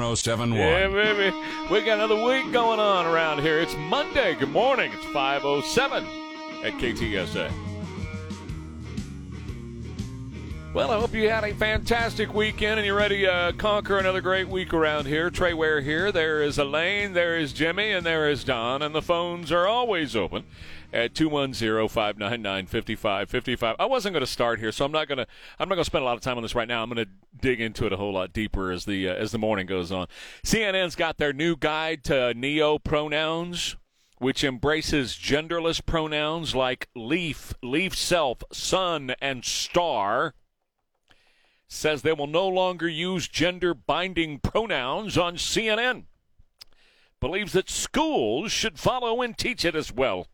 1071. Yeah, baby. We got another week going on around here. It's Monday. Good morning. It's 5:07 at KTSA. Well, I hope you had a fantastic weekend and you're ready to conquer another great week around here. Trey Ware here. There is Elaine, there is Jimmy, and there is Don. And the phones are always open at 210-599-5555. I wasn't going to start here, so I'm not going to spend a lot of time on this right now. I'm going to dig into it a whole lot deeper as the morning goes on. CNN's got their new guide to neo-pronouns, which embraces genderless pronouns like leaf, leaf self, sun, and star. Says they will no longer use gender-binding pronouns on CNN. Believes that schools should follow and teach it as well.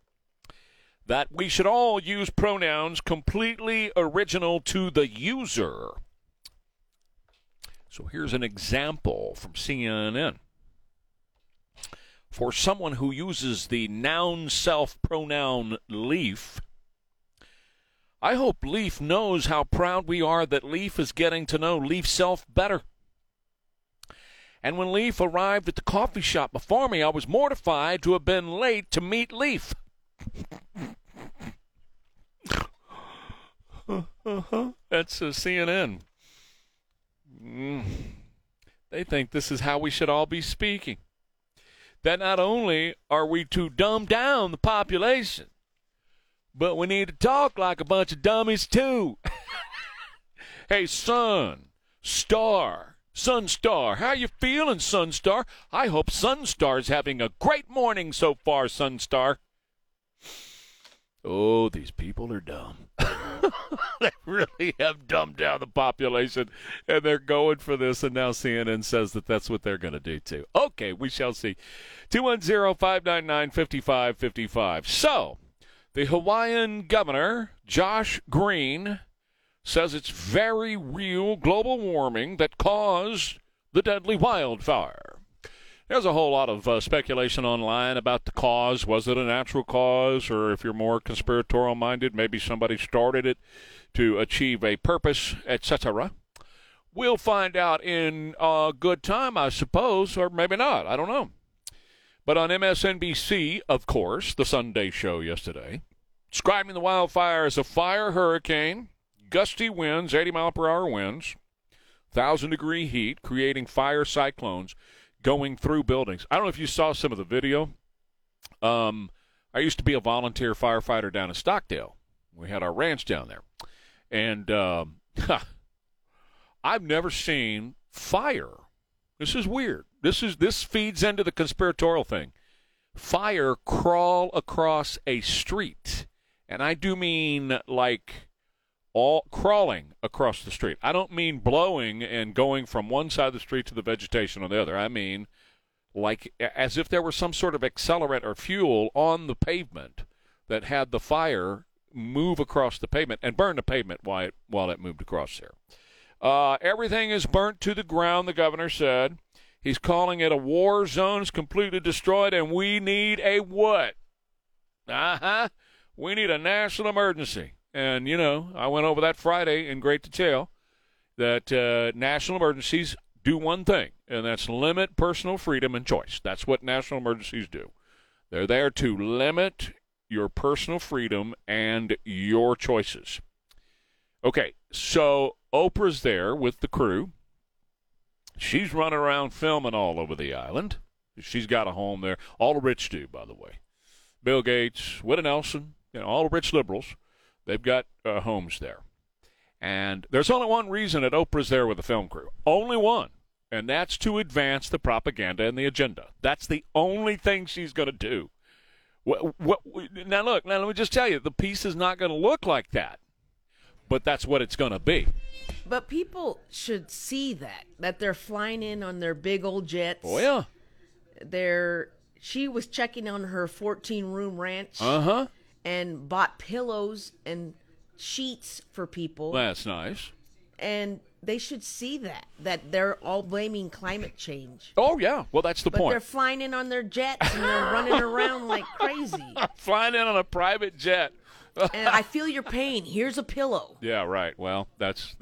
That we should all use pronouns completely original to the user. So here's an example from CNN. For someone who uses the noun self pronoun leaf, I hope Leaf knows how proud we are that Leaf is getting to know Leaf self better. And when Leaf arrived at the coffee shop before me, I was mortified to have been late to meet Leaf. That's CNN. They think this is how we should all be speaking. That not only are we to dumb down the population, but we need to talk like a bunch of dummies, too. Hey, Sun Star, how you feeling, Sun Star? I hope Sun Star's having a great morning so far, Sun Star. Oh, these people are dumb. They really have dumbed down the population, and they're going for this, and now CNN says that that's what they're going to do, too. Okay, we shall see. 210-599-5555. So, the Hawaiian governor, Josh Green, says it's very real global warming that caused the deadly wildfire. There's a whole lot of speculation online about the cause. Was it a natural cause? Or if you're more conspiratorial-minded, maybe somebody started it to achieve a purpose, etc. We'll find out in good time, I suppose, or maybe not. I don't know. But on MSNBC, of course, the Sunday show yesterday, describing the wildfire as a fire hurricane, gusty winds, 80-mile-per-hour winds, 1,000-degree heat, creating fire cyclones going through buildings. I don't know if you saw some of the video. I used to be a volunteer firefighter down in Stockdale. We had our ranch down there. And I've never seen fire. This is weird. This feeds into the conspiratorial thing. Fire crawl across a street. And I do mean like all crawling across the street. I don't mean blowing and going from one side of the street to the vegetation on the other. I mean like as if there were some sort of accelerant or fuel on the pavement that had the fire move across the pavement and burn the pavement while it moved across there. Everything is burnt to the ground, the governor said. He's calling it a war zone. It's completely destroyed, and we need a what? We need a national emergency. And, you know, I went over that Friday in great detail that national emergencies do one thing, and that's limit personal freedom and choice. That's what national emergencies do. They're there to limit your personal freedom and your choices. Okay, so Oprah's there with the crew. She's running around filming all over the island. She's got a home there. All the rich do, by the way. Bill Gates, Whitney Nelson, all the rich liberals, they've got homes there. And there's only one reason that Oprah's there with the film crew. Only one. And that's to advance the propaganda and the agenda. That's the only thing she's going to do. Now let me just tell you, the piece is not going to look like that. But that's what it's going to be. But people should see that they're flying in on their big old jets. Oh, yeah. She was checking on her 14-room ranch and bought pillows and sheets for people. That's nice. And they should see that they're all blaming climate change. Oh, yeah. Well, that's the point. They're flying in on their jets and they're running around like crazy. Flying in on a private jet. and I feel your pain. Here's a pillow. Yeah, right. Well, that's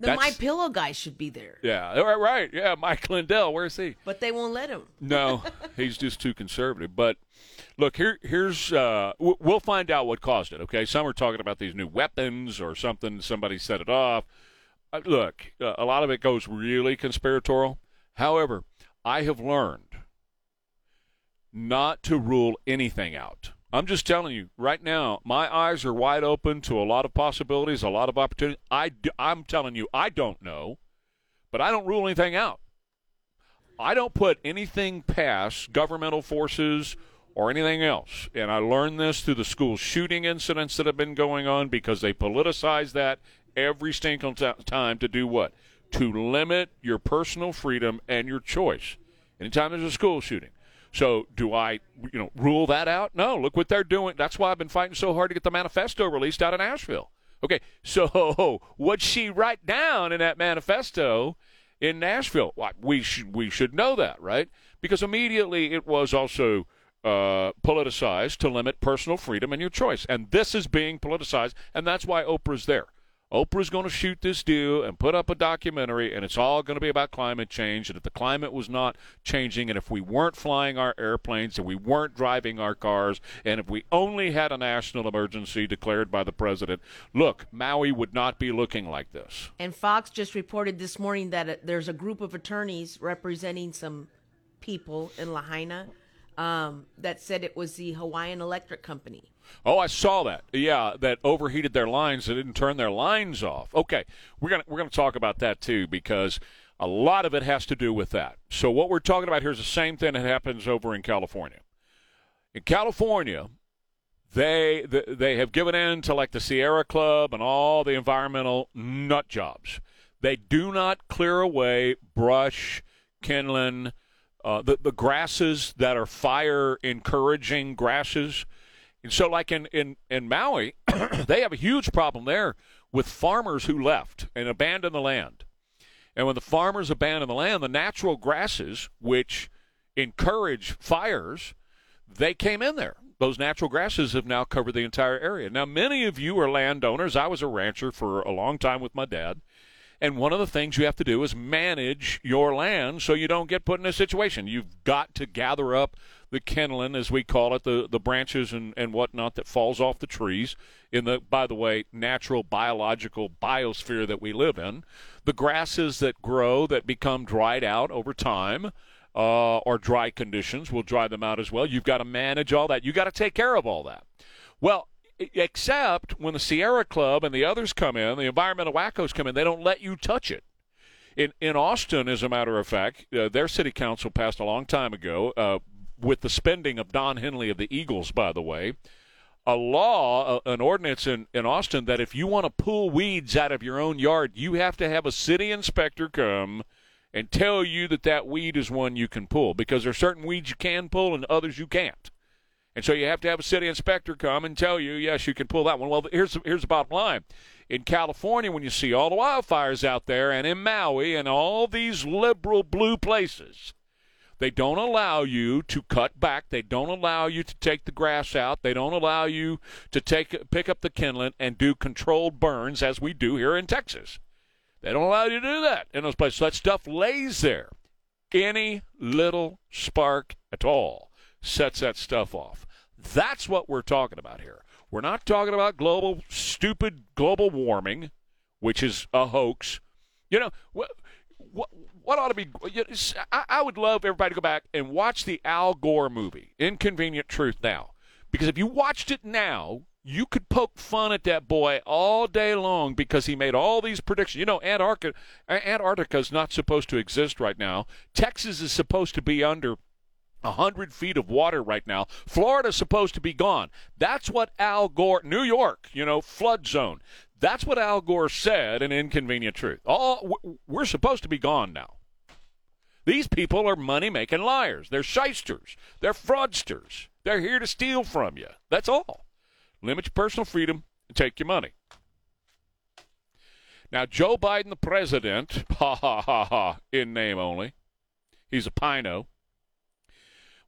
My Pillow guy should be there. Yeah, right. Yeah, Mike Lindell. Where's he? But they won't let him. No, he's just too conservative. But look, here's we'll find out what caused it. Okay, some are talking about these new weapons or something. Somebody set it off. Look, a lot of it goes really conspiratorial. However, I have learned not to rule anything out. I'm just telling you, right now, my eyes are wide open to a lot of possibilities, a lot of opportunities. I'm telling you, I don't know, but I don't rule anything out. I don't put anything past governmental forces or anything else. And I learned this through the school shooting incidents that have been going on because they politicize that every single time to do what? To limit your personal freedom and your choice. Anytime there's a school shooting. So do I, rule that out? No, look what they're doing. That's why I've been fighting so hard to get the manifesto released out of Nashville. Okay, so what'd she write down in that manifesto in Nashville? Well, we should know that, right? Because immediately it was also politicized to limit personal freedom and your choice. And this is being politicized, and that's why Oprah's there. Oprah's going to shoot this deal and put up a documentary, and it's all going to be about climate change, and if the climate was not changing, and if we weren't flying our airplanes, and we weren't driving our cars, and if we only had a national emergency declared by the president, look, Maui would not be looking like this. And Fox just reported this morning that there's a group of attorneys representing some people in Lahaina that said it was the Hawaiian Electric Company. Oh, I saw that. Yeah, that overheated their lines. They didn't turn their lines off. Okay, we're gonna talk about that too because a lot of it has to do with that. So what we're talking about here is the same thing that happens over in California. In California, they have given in to like the Sierra Club and all the environmental nut jobs. They do not clear away brush, kindling, the grasses that are fire encouraging grasses. And so like in Maui, they have a huge problem there with farmers who left and abandoned the land. And when the farmers abandon the land, the natural grasses, which encourage fires, they came in there. Those natural grasses have now covered the entire area. Now, many of you are landowners. I was a rancher for a long time with my dad. And one of the things you have to do is manage your land so you don't get put in a situation. You've got to gather up the kindling, as we call it, the branches and whatnot that falls off the trees in the, by the way, natural biological biosphere that we live in. The grasses that grow that become dried out over time or dry conditions will dry them out as well. You've got to manage all that. You've got to take care of all that. Well, except when the Sierra Club and the others come in, the environmental wackos come in, they don't let you touch it. In Austin, as a matter of fact, their city council passed a long time ago, with the spending of Don Henley of the Eagles, by the way, a law, an ordinance in Austin that if you want to pull weeds out of your own yard, you have to have a city inspector come and tell you that weed is one you can pull because there are certain weeds you can pull and others you can't. And so you have to have a city inspector come and tell you, yes, you can pull that one. Well, here's the bottom line. In California, when you see all the wildfires out there and in Maui and all these liberal blue places, they don't allow you to cut back. They don't allow you to take the grass out. They don't allow you to pick up the kindling and do controlled burns as we do here in Texas. They don't allow you to do that in those places. So that stuff lays there. Any little spark at all sets that stuff off. That's what we're talking about here. We're not talking about stupid global warming, which is a hoax. What ought to be – I would love everybody to go back and watch the Al Gore movie, Inconvenient Truth, now. Because if you watched it now, you could poke fun at that boy all day long because he made all these predictions. Antarctica is not supposed to exist right now. Texas is supposed to be under 100 feet of water right now. Florida's supposed to be gone. That's what Al Gore – New York, flood zone. That's what Al Gore said in Inconvenient Truth. We're supposed to be gone now. These people are money-making liars. They're shysters. They're fraudsters. They're here to steal from you. That's all. Limit your personal freedom and take your money. Now, Joe Biden, the president, in name only, he's a Pino,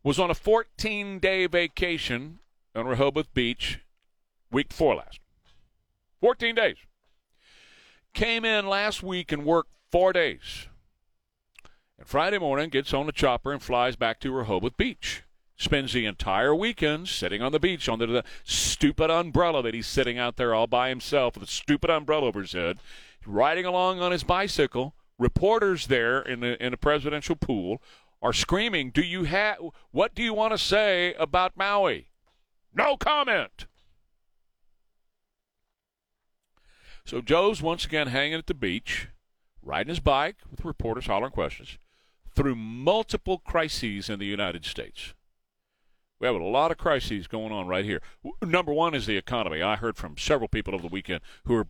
was on a 14-day vacation on Rehoboth Beach Week before last. 14 days. Came in last week and worked 4 days. And Friday morning gets on the chopper and flies back to Rehoboth Beach. Spends the entire weekend sitting on the beach under the stupid umbrella that he's sitting out there all by himself with a stupid umbrella over his head, riding along on his bicycle. Reporters there in the presidential pool are screaming, what do you want to say about Maui? No comment. So Joe's once again hanging at the beach, riding his bike with reporters hollering questions through multiple crises in the United States. We have a lot of crises going on right here. Number one is the economy. I heard from several people over the weekend who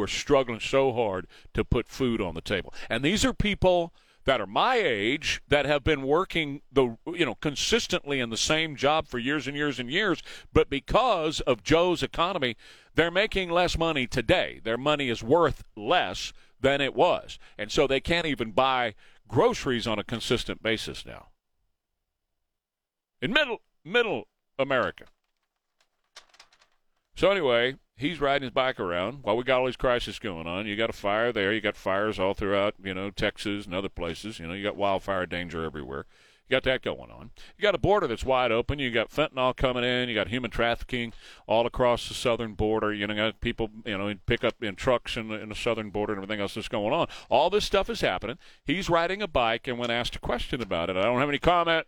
are struggling so hard to put food on the table. And these are people that are my age that have been working consistently in the same job for years and years and years, but because of Joe's economy, they're making less money today. Their money is worth less than it was. And so they can't even buy groceries on a consistent basis now. In middle America. So anyway, he's riding his bike around while we got all these crises going on. You got a fire there. You got fires all throughout, Texas and other places. You got wildfire danger everywhere. You got that going on. You got a border that's wide open. You got fentanyl coming in. You got human trafficking all across the southern border. Got people, pick up in trucks in the southern border and everything else that's going on. All this stuff is happening. He's riding a bike, and when asked a question about it, I don't have any comment.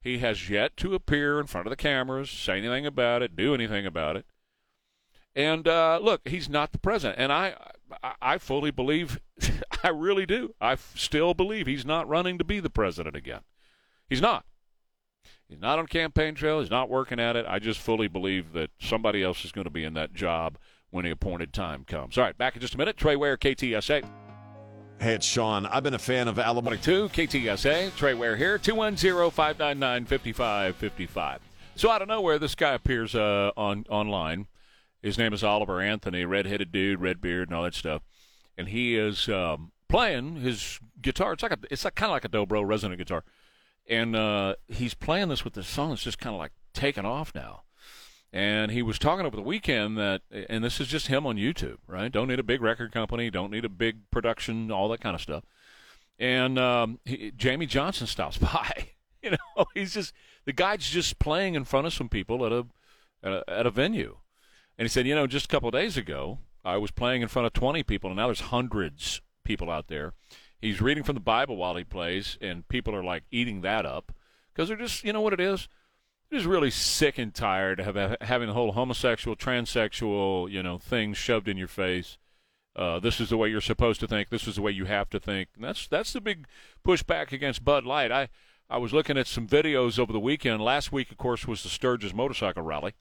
He has yet to appear in front of the cameras, say anything about it, do anything about it. And look, he's not the president. And I fully believe, I really do. I still believe he's not running to be the president again. He's not. He's not on campaign trail. He's not working at it. I just fully believe that somebody else is going to be in that job when the appointed time comes. All right, back in just a minute. Trey Ware, KTSA. Hey, it's Sean. I've been a fan of Alabama 2, KTSA. Trey Ware here, 210-599-5555. So out of nowhere, this guy appears online. His name is Oliver Anthony, red-headed dude, red beard and all that stuff. And he is playing his guitar. It's kind of like a dobro resonant guitar. And he's playing this with this song that's just kind of like taking off now. And he was talking over the weekend that, and this is just him on YouTube, right? Don't need a big record company, don't need a big production, all that kind of stuff. And Jamie Johnson stops by. The guy's just playing in front of some people at a venue. And he said, just a couple of days ago, I was playing in front of 20 people, and now there's hundreds of people out there. He's reading from the Bible while he plays, and people are like eating that up because they're just, what it is. Just really sick and tired of having the whole homosexual, transsexual, thing shoved in your face. This is the way you're supposed to think. This is the way you have to think. And that's the big pushback against Bud Light. I was looking at some videos over the weekend. Last week, of course, was the Sturgis motorcycle rally,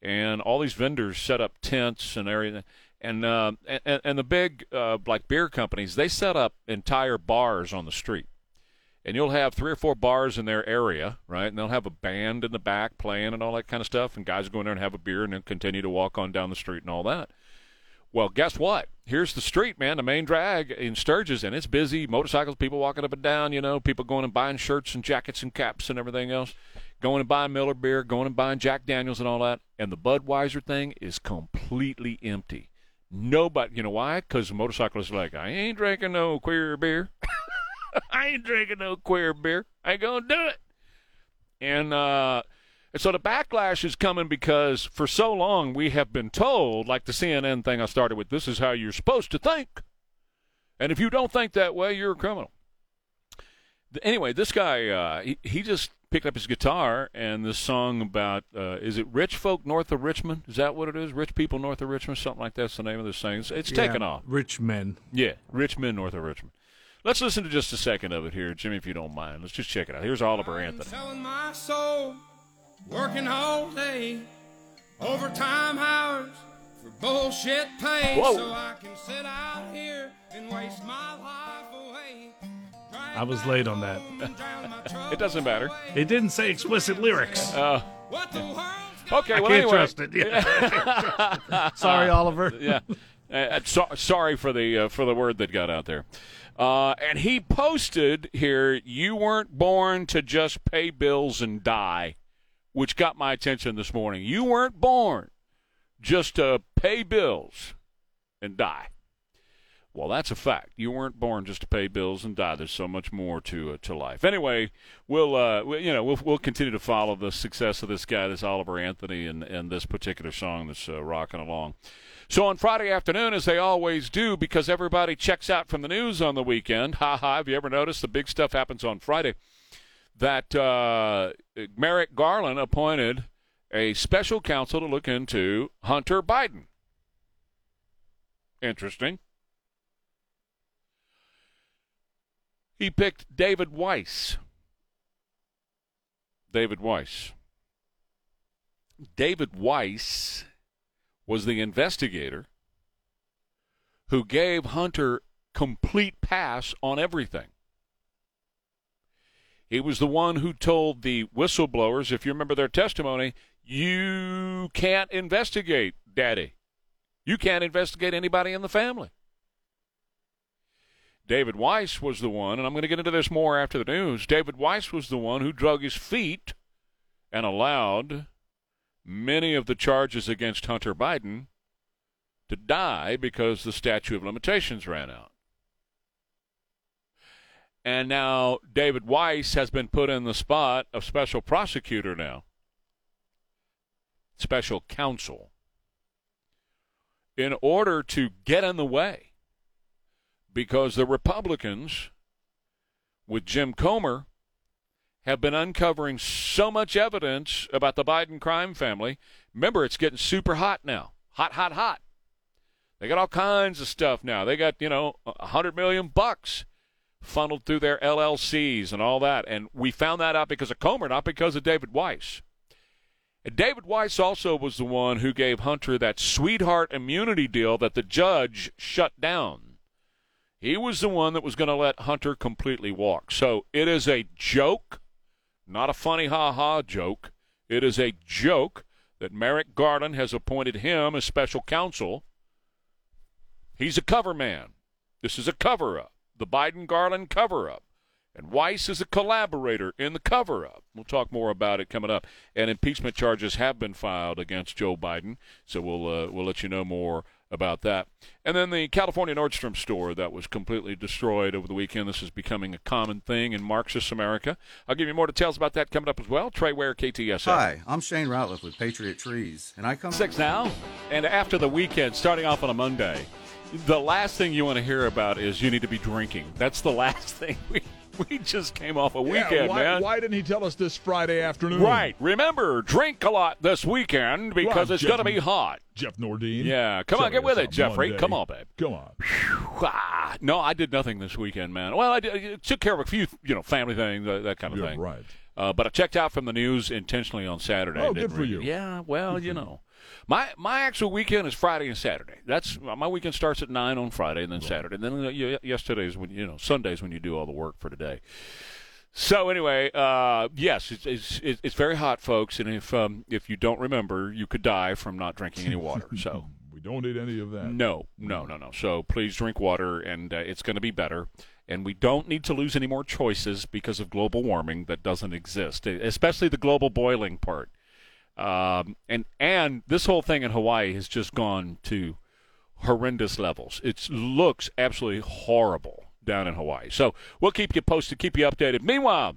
and all these vendors set up tents and everything. And the big beer companies, they set up entire bars on the street. And you'll have 3 or 4 bars in their area, right? And they'll have a band in the back playing and all that kind of stuff. And guys go in there and have a beer and then continue to walk on down the street and all that. Well, guess what? Here's the street, man, the main drag in Sturgis. And it's busy. Motorcycles, people walking up and down, people going and buying shirts and jackets and caps and everything else. Going and buying Miller beer, going and buying Jack Daniels and all that. And the Budweiser thing is completely empty. Nobody, why? Because the motorcyclists are like, I ain't drinking no queer beer. I ain't drinking no queer beer. I ain't going to do it. And so the backlash is coming because for so long we have been told, like the CNN thing I started with, this is how you're supposed to think. And if you don't think that way, you're a criminal. Anyway, this guy, he just picked up his guitar and this song about, is it Rich Folk North of Richmond? Is that what it is? Rich People North of Richmond? Something like that's the name of this thing. It's taken off. Rich Men. Yeah, Rich Men North of Richmond. Let's listen to just a second of it here, Jimmy, if you don't mind. Let's just check it out. Here's Oliver Anthony. Selling my soul, working all day, overtime hours for bullshit pay. Whoa. So I can sit out here and waste my life away. I was late on that. It doesn't matter. It didn't say explicit lyrics. What the world's okay, well, anyway. Trust it. Yeah. I can't trust it. Sorry, Oliver. Yeah. Sorry for the word that got out there. And he posted here, you weren't born to just pay bills and die. which got my attention this morning. You weren't born just to pay bills and die. Well, that's a fact. You weren't born just to pay bills and die. There's so much more to life. Anyway, we'll continue to follow the success of this guy, this Oliver Anthony, and this particular song that's rocking along. So on Friday afternoon, as they always do, because everybody checks out from the news on the weekend. Have you ever noticed the big stuff happens on Friday? That Merrick Garland appointed a special counsel to look into Hunter Biden. Interesting. He picked David Weiss. David Weiss was the investigator who gave Hunter complete pass on everything. He was the one who told the whistleblowers, if you remember their testimony, you can't investigate Daddy. You can't investigate anybody in the family. David Weiss was the one, and I'm going to get into this more after the news, David Weiss was the one who drug his feet and allowed many of the charges against Hunter Biden to die because the statute of limitations ran out. And now David Weiss has been put in the spot of special prosecutor now, special counsel, in order to get in the way. Because the Republicans, with Jim Comer, have been uncovering so much evidence about the Biden crime family. Remember, it's getting super hot now. Hot, hot, hot. They got all kinds of stuff now. They got, $100 million funneled through their LLCs and all that. And we found that out because of Comer, not because of David Weiss. And David Weiss also was the one who gave Hunter that sweetheart immunity deal that the judge shut down. He was the one that was going to let Hunter completely walk. So it is a joke, not a funny ha-ha joke. It is a joke that Merrick Garland has appointed him as special counsel. He's a cover man. This is a cover-up, the Biden-Garland cover-up. And Weiss is a collaborator in the cover-up. We'll talk more about it coming up. And impeachment charges have been filed against Joe Biden, so we'll let you know more about that. And then the California Nordstrom store that was completely destroyed over the weekend. This is becoming a common thing in Marxist America. I'll give you more details about that coming up as well. Trey Ware, KTSA. Hi, I'm Shane Ratliff with Patriot Trees, and I come... 6 now, and after the weekend, starting off on a Monday, the last thing you want to hear about is you need to be drinking. That's the last thing. We just came off a weekend, man. Why didn't he tell us this Friday afternoon? Right. Remember, drink a lot this weekend because it's going to be hot. Jeff Nordine. Yeah. Come on, get with it, Jeffrey. Monday. Come on, babe. Come on. No, I did nothing this weekend, man. Well, I took care of a few, family things, that kind of thing. Right. But I checked out from the news intentionally on Saturday. Oh, good for you. Yeah, well, My actual weekend is Friday and Saturday. That's my weekend starts at 9 on Friday and then Saturday. And then yesterday's when Sunday's when you do all the work for today. So anyway, yes, it's very hot, folks. And if you don't remember, you could die from not drinking any water. So we don't need any of that. No. So please drink water, and it's going to be better. And we don't need to lose any more choices because of global warming that doesn't exist, especially the global boiling part. And this whole thing in Hawaii has just gone to horrendous levels. It looks absolutely horrible down in Hawaii. So we'll keep you posted, keep you updated. Meanwhile,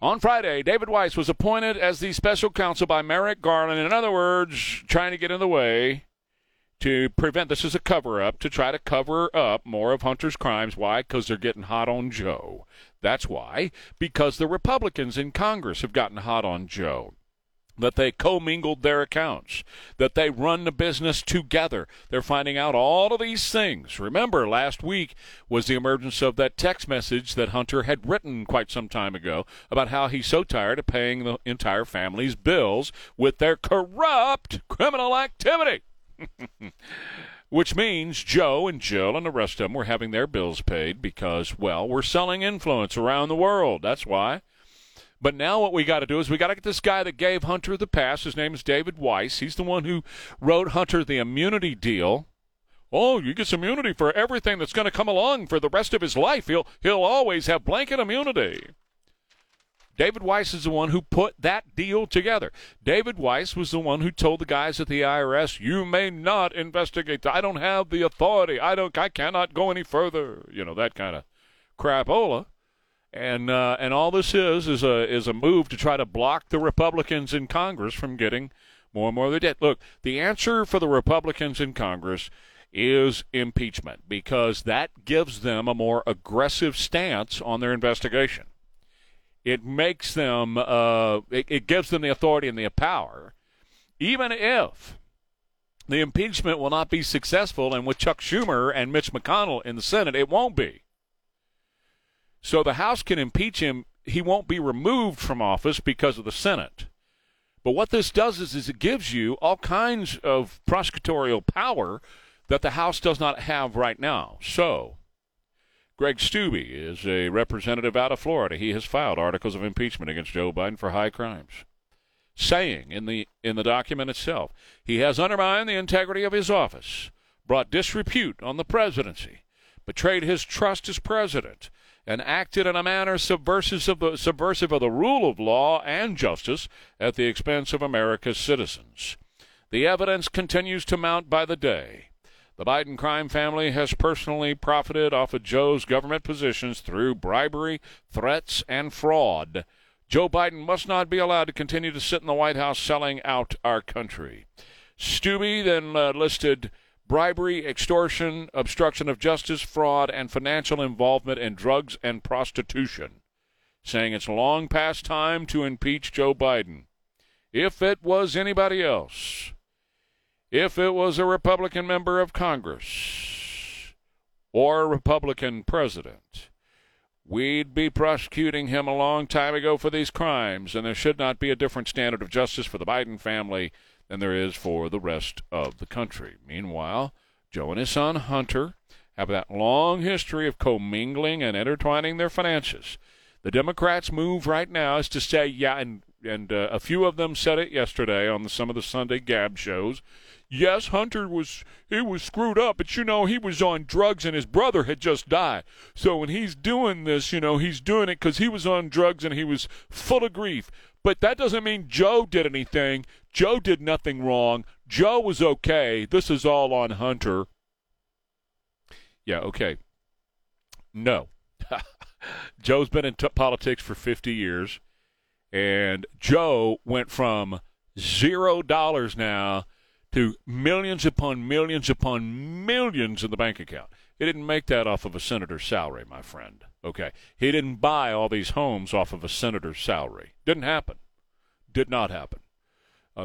on Friday, David Weiss was appointed as the special counsel by Merrick Garland. In other words, trying to get in the way to prevent, this is a cover-up, to try to cover up more of Hunter's crimes. Why? Because they're getting hot on Joe. That's why. Because the Republicans in Congress have gotten hot on Joe. That they commingled their accounts, that they run the business together. They're finding out all of these things. Remember, last week was the emergence of that text message that Hunter had written quite some time ago about how he's so tired of paying the entire family's bills with their corrupt criminal activity. Which means Joe and Jill and the rest of them were having their bills paid because, well, we're selling influence around the world. That's why. But now what we got to do is we got to get this guy that gave Hunter the pass. His name is David Weiss. He's the one who wrote Hunter the immunity deal. Oh, you get some immunity for everything that's going to come along for the rest of his life. He'll always have blanket immunity. David Weiss is the one who put that deal together. David Weiss was the one who told the guys at the IRS, you may not investigate. I don't have the authority. I cannot go any further. You know, that kind of crapola. And all this is a move to try to block the Republicans in Congress from getting more and more of their debt. Look, the answer for the Republicans in Congress is impeachment, because that gives them a more aggressive stance on their investigation. It makes them, it gives them the authority and the power, even if the impeachment will not be successful. And with Chuck Schumer and Mitch McConnell in the Senate, it won't be. So the House can impeach him. He won't be removed from office because of the Senate. But what this does is it gives you all kinds of prosecutorial power that the House does not have right now. So Greg Stubbe is a representative out of Florida. He has filed articles of impeachment against Joe Biden for high crimes, saying in the document itself, he has undermined the integrity of his office, brought disrepute on the presidency, betrayed his trust as president, and acted in a manner subversive of the rule of law and justice at the expense of America's citizens. The evidence continues to mount by the day. The Biden crime family has personally profited off of Joe's government positions through bribery, threats, and fraud. Joe Biden must not be allowed to continue to sit in the White House selling out our country. Stubbe then listed bribery, extortion, obstruction of justice, fraud, and financial involvement in drugs and prostitution, saying it's long past time to impeach Joe Biden. If it was anybody else, if it was a Republican member of Congress or a Republican president, we'd be prosecuting him a long time ago for these crimes, and there should not be a different standard of justice for the Biden family than there is for the rest of the country. Meanwhile, Joe and his son Hunter have that long history of commingling and intertwining their finances. The Democrats' move right now is to say, yeah, and a few of them said it yesterday on some of the Sunday Gab shows. Yes, Hunter was screwed up, but, you know, he was on drugs and his brother had just died. So when he's doing this, you know, he's doing it because he was on drugs and he was full of grief. But that doesn't mean Joe did anything. Joe did nothing wrong. Joe was okay. This is all on Hunter. Yeah, okay. No. Joe's been in politics for 50 years. And Joe went from $0 now to millions upon millions upon millions in the bank account. He didn't make that off of a senator's salary, my friend. Okay. He didn't buy all these homes off of a senator's salary. Didn't happen. Did not happen.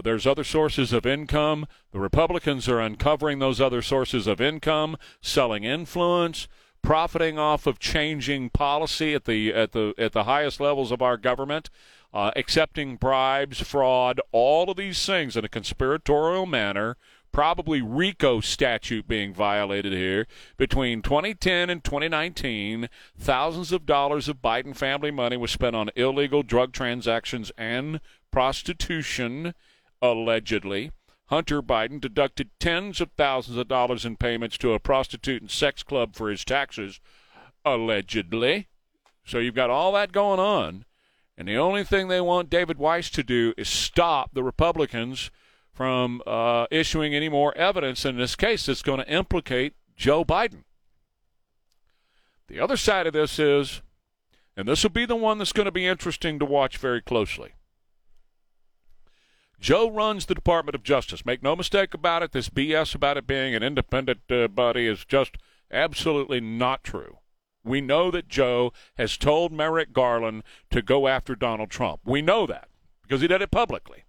There's other sources of income. The Republicans are uncovering those other sources of income, selling influence, profiting off of changing policy at the highest levels of our government, accepting bribes, fraud, all of these things in a conspiratorial manner, probably RICO statute being violated here. Between 2010 and 2019, thousands of dollars of Biden family money was spent on illegal drug transactions and prostitution, allegedly. Hunter Biden deducted tens of thousands of dollars in payments to a prostitute and sex club for his taxes, allegedly. So you've got all that going on, and the only thing they want David Weiss to do is stop the Republicans from issuing any more evidence in this case that's going to implicate Joe Biden. The other side of this is, and this will be the one that's going to be interesting to watch very closely, Joe runs the Department of Justice. Make no mistake about it. This BS about it being an independent body is just absolutely not true. We know that Joe has told Merrick Garland to go after Donald Trump. We know that because he did it publicly.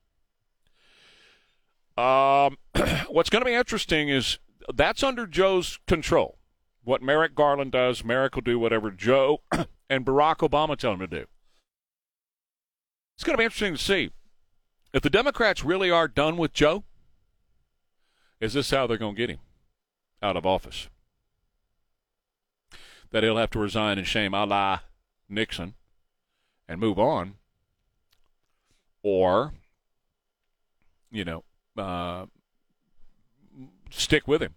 What's going to be interesting is that's under Joe's control. What Merrick Garland does, Merrick will do whatever Joe and Barack Obama tell him to do. It's going to be interesting to see. If the Democrats really are done with Joe, is this how they're going to get him out of office? That he'll have to resign in shame a la Nixon and move on? Or, you know, stick with him?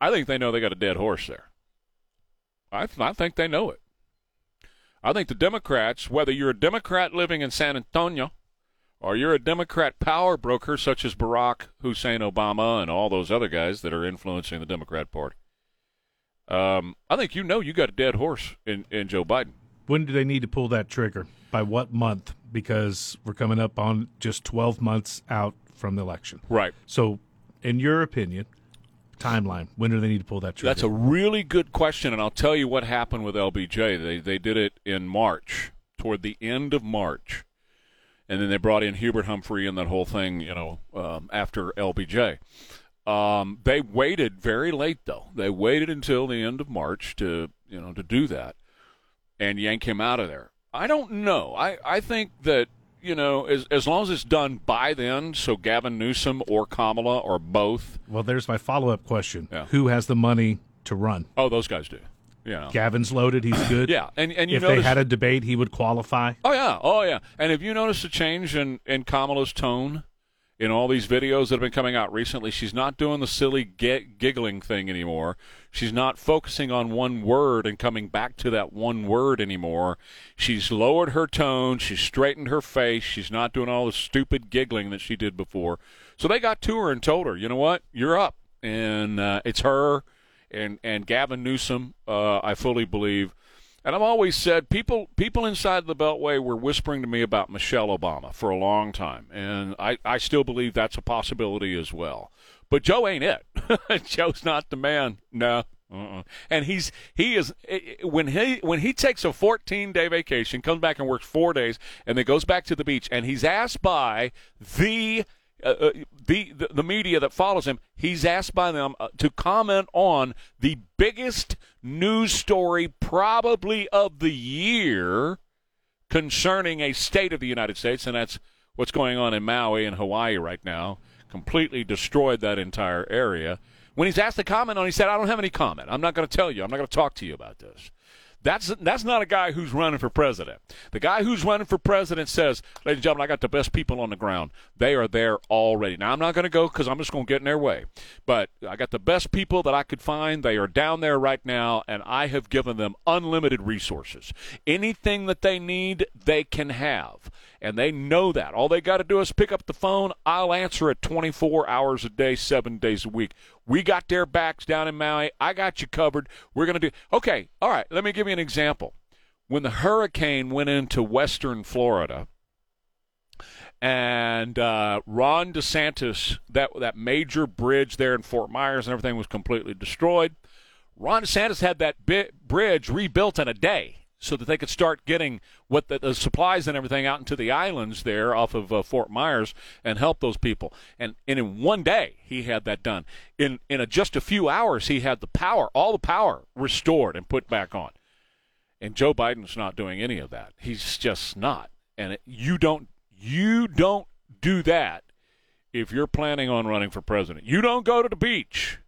I think they know they got a dead horse there. I think they know it. I think the Democrats, whether you're a Democrat living in San Antonio or you're a Democrat power broker such as Barack Hussein Obama and all those other guys that are influencing the Democrat Party, I think you got a dead horse in Joe Biden. When do they need to pull that trigger? By what month? Because we're coming up on just 12 months out from the election. Right. So, in your opinion, timeline, when do they need to pull that trigger? That's a really good question, and I'll tell you what happened with LBJ. They did it in March, toward the end of March, and then they brought in Hubert Humphrey and that whole thing, after LBJ. They waited very late, though. They waited until the end of March to do that and yank him out of there. I don't know. I think that, as long as it's done by then, so Gavin Newsom or Kamala or both. Well, there's my follow-up question. Yeah. Who has the money to run? Oh, those guys do. Yeah. Gavin's loaded. He's good. Yeah. And you if notice, they had a debate, he would qualify. Oh, yeah. And have you noticed a change in Kamala's tone in all these videos that have been coming out recently? She's not doing the silly giggling thing anymore. She's not focusing on one word and coming back to that one word anymore. She's lowered her tone. She's straightened her face. She's not doing all the stupid giggling that she did before. So they got to her and told her, you know what, you're up. And it's her and Gavin Newsom, I fully believe. And I've always said people inside the Beltway were whispering to me about Michelle Obama for a long time, and I still believe that's a possibility as well. But Joe ain't it. Joe's not the man. No. Uh-uh. And he is when he takes a 14-day vacation, comes back and works 4 days, and then goes back to the beach, and he's asked by the media that follows him, he's asked by them to comment on the biggest news story probably of the year concerning a state of the United States, and that's what's going on in Maui and Hawaii right now. Completely destroyed that entire area. When he's asked to comment on it, he said, I don't have any comment. I'm not going to tell you. I'm not going to talk to you about this. That's not a guy who's running for president. The guy who's running for president says, ladies and gentlemen, I got the best people on the ground. They are there already. Now, I'm not going to go because I'm just going to get in their way. But I got the best people that I could find. They are down there right now, and I have given them unlimited resources. Anything that they need, they can have. And they know that. All they got to do is pick up the phone. I'll answer it 24 hours a day, 7 days a week. We got their backs down in Maui. I got you covered. We're going to do – okay, all right, let me give you an example. When the hurricane went into western Florida and Ron DeSantis, that major bridge there in Fort Myers and everything was completely destroyed, Ron DeSantis had that bridge rebuilt in a day, so that they could start getting what the supplies and everything out into the islands there off of Fort Myers and help those people. And in one day, he had that done. In just a few hours, he had the power, all the power restored and put back on. And Joe Biden's not doing any of that. He's just not. And you don't do that if you're planning on running for president. You don't go to the beach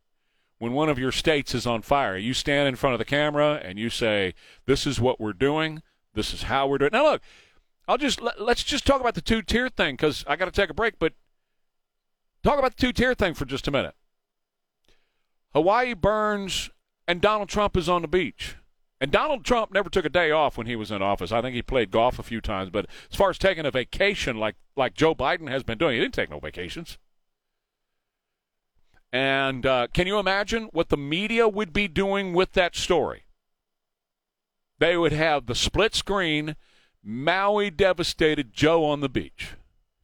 when one of your states is on fire. You stand in front of the camera and you say, this is what we're doing, this is how we're doing. Now, look, let's just talk about the two-tier thing because I got to take a break, but talk about the two-tier thing for just a minute. Hawaii burns and Donald Trump is on the beach. And Donald Trump never took a day off when he was in office. I think he played golf a few times, but as far as taking a vacation like Joe Biden has been doing, he didn't take no vacations. And can you imagine what the media would be doing with that story? They would have the split screen, Maui devastated, Joe on the beach.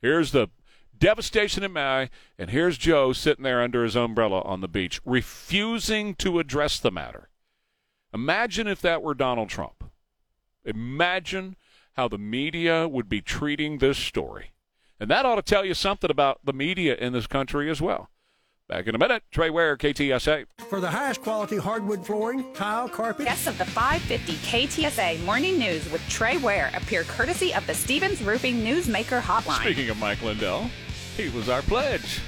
Here's the devastation in Maui, and here's Joe sitting there under his umbrella on the beach, refusing to address the matter. Imagine if that were Donald Trump. Imagine how the media would be treating this story. And that ought to tell you something about the media in this country as well. Back in a minute, Trey Ware, KTSA. For the highest quality hardwood flooring, tile, carpet. Guests of the 550 KTSA Morning News with Trey Ware appear courtesy of the Stevens Roofing Newsmaker Hotline. Speaking of Mike Lindell, he was our pledge.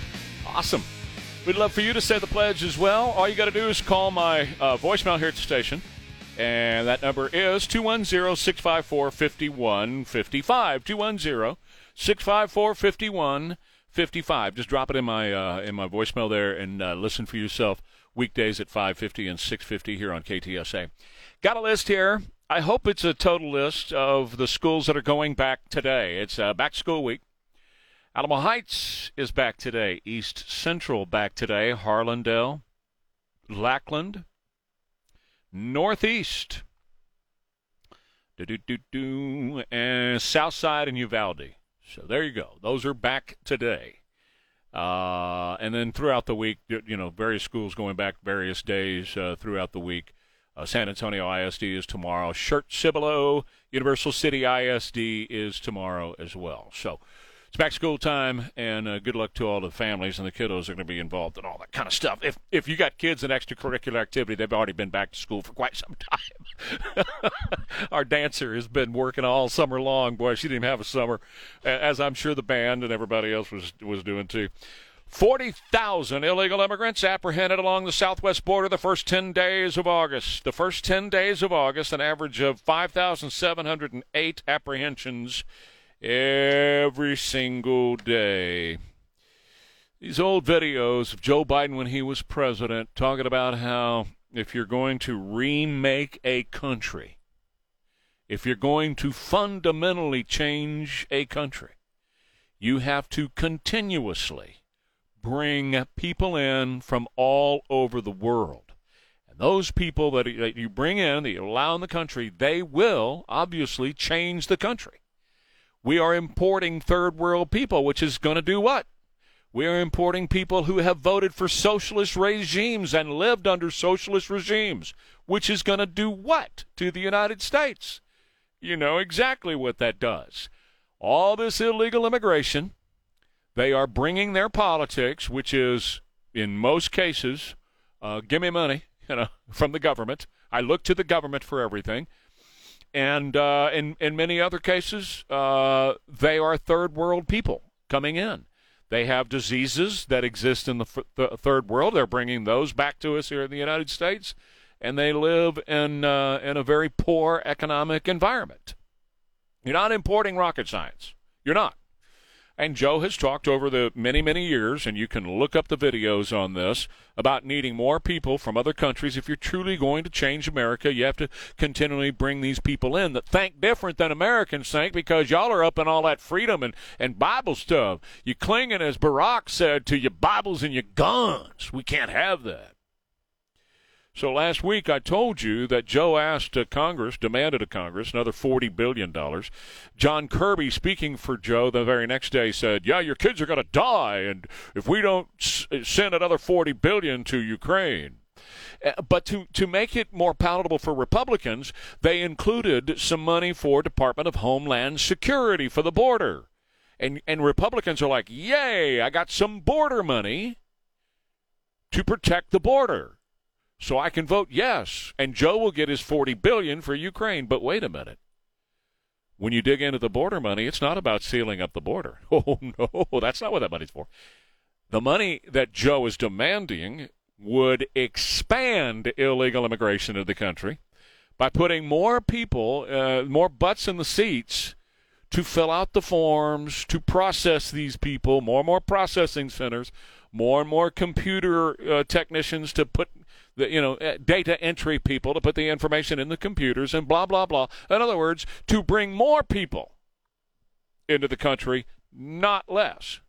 Awesome. We'd love for you to say the pledge as well. All you got to do is call my voicemail here at the station, and that number is 210-654-5155. 210-654-5155. 55. Just drop it in my voicemail there and listen for yourself weekdays at 5:50 and 6:50 here on KTSA. Got a list here I hope it's a total list of the schools that are going back today. It's back to school week. Alamo Heights is back today. East Central back today. Harlandale, Lackland, Northeast, and Southside and Uvalde. So there you go. Those are back today. And then throughout the week, you know, various schools going back various days throughout the week. San Antonio ISD is tomorrow. Shirt Cibolo, Universal City ISD is tomorrow as well. So it's back school time, and good luck to all the families and the kiddos that are going to be involved in all that kind of stuff. If you got kids in extracurricular activity, they've already been back to school for quite some time. Our dancer has been working all summer long. Boy, she didn't even have a summer, as I'm sure the band and everybody else was doing too. 40,000 illegal immigrants apprehended along the southwest border the first 10 days of August. The first 10 days of August, an average of 5,708 apprehensions every single day. These old videos of Joe Biden when he was president talking about how if you're going to remake a country, if you're going to fundamentally change a country, you have to continuously bring people in from all over the world. And those people that you bring in, that you allow in the country, they will obviously change the country. We are importing third world people, which is going to do what? We are importing people who have voted for socialist regimes and lived under socialist regimes, which is going to do what to the United States? You know exactly what that does. All this illegal immigration, they are bringing their politics, which is, in most cases, give me money, you know, from the government. I look to the government for everything. And in many other cases, they are third world people coming in. They have diseases that exist in the third world. They're bringing those back to us here in the United States, and they live in a very poor economic environment. You're not importing rocket science. You're not. And Joe has talked over the many, many years, and you can look up the videos on this, about needing more people from other countries. If you're truly going to change America, you have to continually bring these people in that think different than Americans think, because y'all are up in all that freedom and Bible stuff. You're clinging, as Barack said, to your Bibles and your guns. We can't have that. So last week I told you that Joe asked Congress, demanded of Congress, another $40 billion. John Kirby, speaking for Joe the very next day, said, yeah, your kids are going to die and if we don't send another $40 billion to Ukraine. But to make it more palatable for Republicans, they included some money for Department of Homeland Security for the border. And Republicans are like, yay, I got some border money to protect the border. So I can vote yes, and Joe will get his $40 billion for Ukraine. But wait a minute. When you dig into the border money, it's not about sealing up the border. Oh, no, that's not what that money's for. The money that Joe is demanding would expand illegal immigration into the country by putting more people, more butts in the seats to fill out the forms, to process these people, more and more processing centers, more and more computer technicians to put data entry people to put the information in the computers and blah, blah, blah. In other words, to bring more people into the country, not less.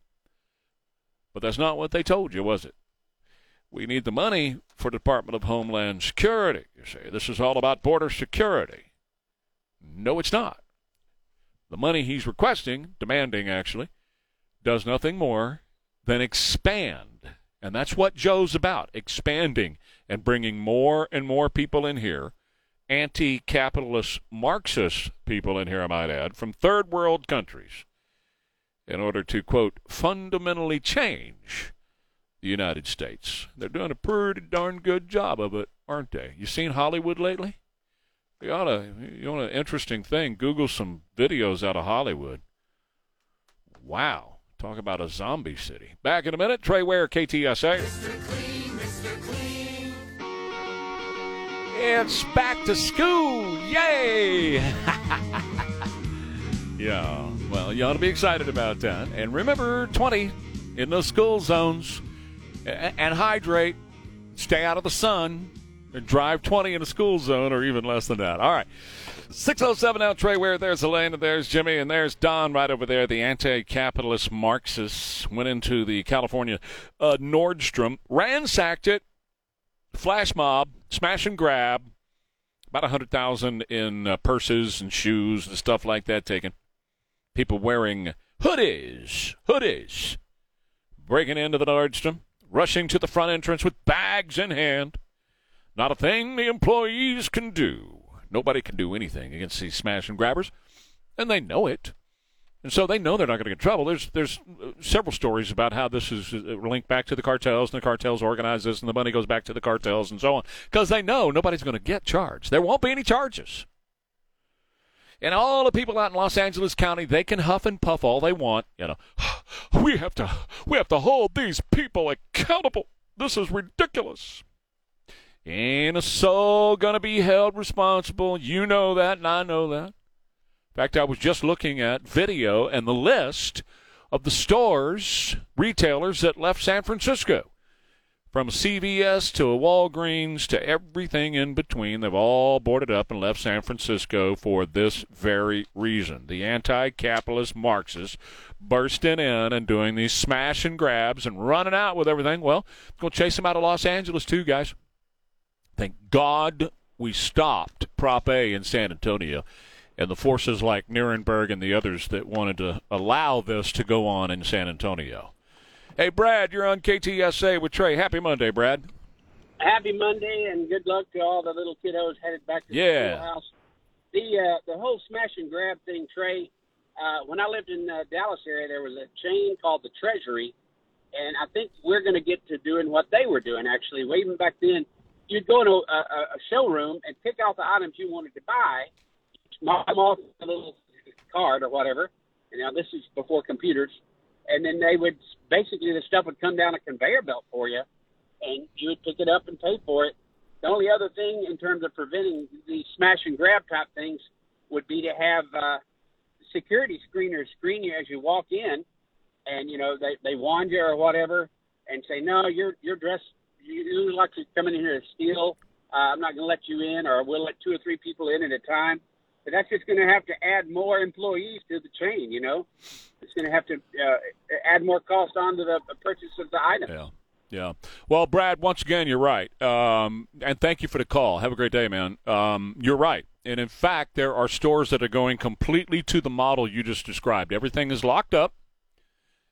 But that's not what they told you, was it? We need the money for Department of Homeland Security. You see, this is all about border security. No, it's not. The money he's requesting, demanding actually, does nothing more than expand. And that's what Joe's about, expanding and bringing more and more people in here, anti-capitalist Marxist people in here, I might add, from third world countries in order to, quote, fundamentally change the United States. They're doing a pretty darn good job of it, aren't they? You seen Hollywood lately? You want an interesting thing. Google some videos out of Hollywood. Wow. Talk about a zombie city. Back in a minute, Trey Ware, KTSA. Mr. Clean, Mr. Clean. It's back to school. Yay! Yeah, well, you ought to be excited about that. And remember, 20 in those school zones. And hydrate. Stay out of the sun. And drive 20 in a school zone or even less than that. All right. 607 out, Trey Ware. There's Elena, there's Jimmy, and there's Don right over there. The anti-capitalist Marxists went into the California Nordstrom, ransacked it, flash mob, smash and grab, about 100,000 in purses and shoes and stuff like that taken. People wearing hoodies, breaking into the Nordstrom, rushing to the front entrance with bags in hand. Not a thing the employees can do. Nobody can do anything against these smash and grabbers, and they know it. And so they know they're not going to get in trouble. There's several stories about how this is linked back to the cartels, and the cartels organize this, and the money goes back to the cartels and so on, because they know nobody's going to get charged. There won't be any charges. And all the people out in Los Angeles County, they can huff and puff all they want. You know, we have to hold these people accountable. This is ridiculous. Ain't a soul going to be held responsible. You know that, and I know that. In fact, I was just looking at video and the list of the stores, retailers that left San Francisco. From CVS to a Walgreens to everything in between, they've all boarded up and left San Francisco for this very reason. The anti-capitalist Marxists bursting in and doing these smash and grabs and running out with everything. Well, going to chase them out of Los Angeles too, guys. Thank God we stopped Prop A in San Antonio and the forces like Nuremberg and the others that wanted to allow this to go on in San Antonio. Hey, Brad, you're on KTSA with Trey. Happy Monday, Brad. Happy Monday, and good luck to all the little kiddos headed back to the schoolhouse. The whole smash and grab thing, Trey, when I lived in the Dallas area, there was a chain called the Treasury, and I think we're going to get to doing what they were doing, actually. Well, even back then, you'd go into a showroom and pick out the items you wanted to buy, mark them off a little card or whatever. And now this is before computers. And then they would basically, the stuff would come down a conveyor belt for you, and you would pick it up and pay for it. The only other thing in terms of preventing these smash and grab type things would be to have security screeners screen you as you walk in, and you know they wand you or whatever, and say, no, you're dressed, you look like you're coming in here to steal. I'm not going to let you in, or we'll let 2 or 3 people in at a time. But that's just going to have to add more employees to the chain, you know. It's going to have to add more cost onto the purchase of the item. Yeah. Well, Brad, once again, you're right. And thank you for the call. Have a great day, man. You're right. And, in fact, there are stores that are going completely to the model you just described. Everything is locked up,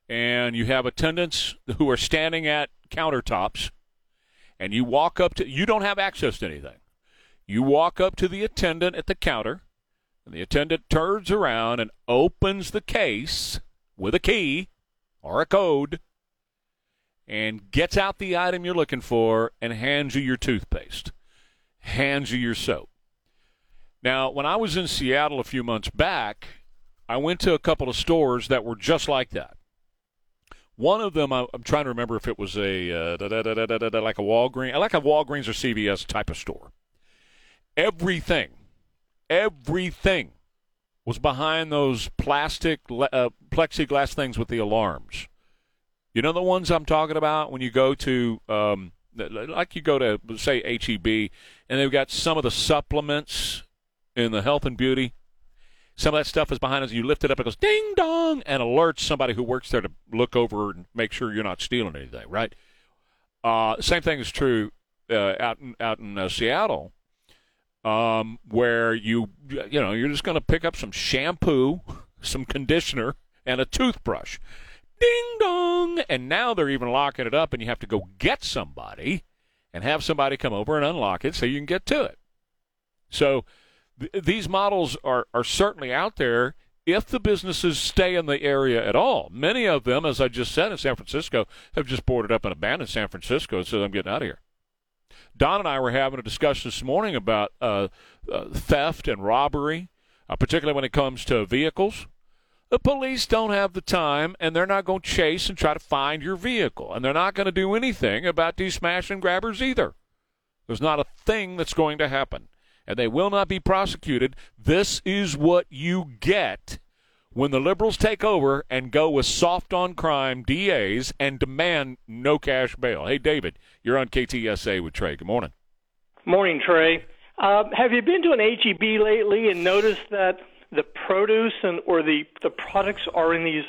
and you have attendants who are standing at countertops, and you walk up to – you don't have access to anything. You walk up to the attendant at the counter. And the attendant turns around and opens the case with a key or a code and gets out the item you're looking for and hands you your toothpaste, hands you your soap. Now, when I was in Seattle a few months back, I went to a couple of stores that were just like that. One of them, I'm trying to remember if it was like a Walgreens, or CVS type of store. Everything was behind those plastic plexiglass things with the alarms. You know the ones I'm talking about when you go to, say, HEB, and they've got some of the supplements in the health and beauty. Some of that stuff is behind us. You lift it up, it goes ding dong, and alerts somebody who works there to look over and make sure you're not stealing anything, right? Same thing is true out in Seattle. Where you know you're just going to pick up some shampoo, some conditioner, and a toothbrush, ding dong, and now they're even locking it up, and you have to go get somebody, and have somebody come over and unlock it so you can get to it. So these models are certainly out there if the businesses stay in the area at all. Many of them, as I just said, in San Francisco, have just boarded up and abandoned San Francisco and said, "I'm getting out of here." Don and I were having a discussion this morning about theft and robbery, particularly when it comes to vehicles. The police don't have the time, and they're not going to chase and try to find your vehicle, and they're not going to do anything about these smash and grabbers either. There's not a thing that's going to happen, and they will not be prosecuted. This is what you get when the liberals take over and go with soft-on crime DAs and demand no cash bail. Hey, David, you're on KTSA with Trey. Good morning. Morning, Trey. Have you been to an HEB lately and noticed that the produce and or the products are in these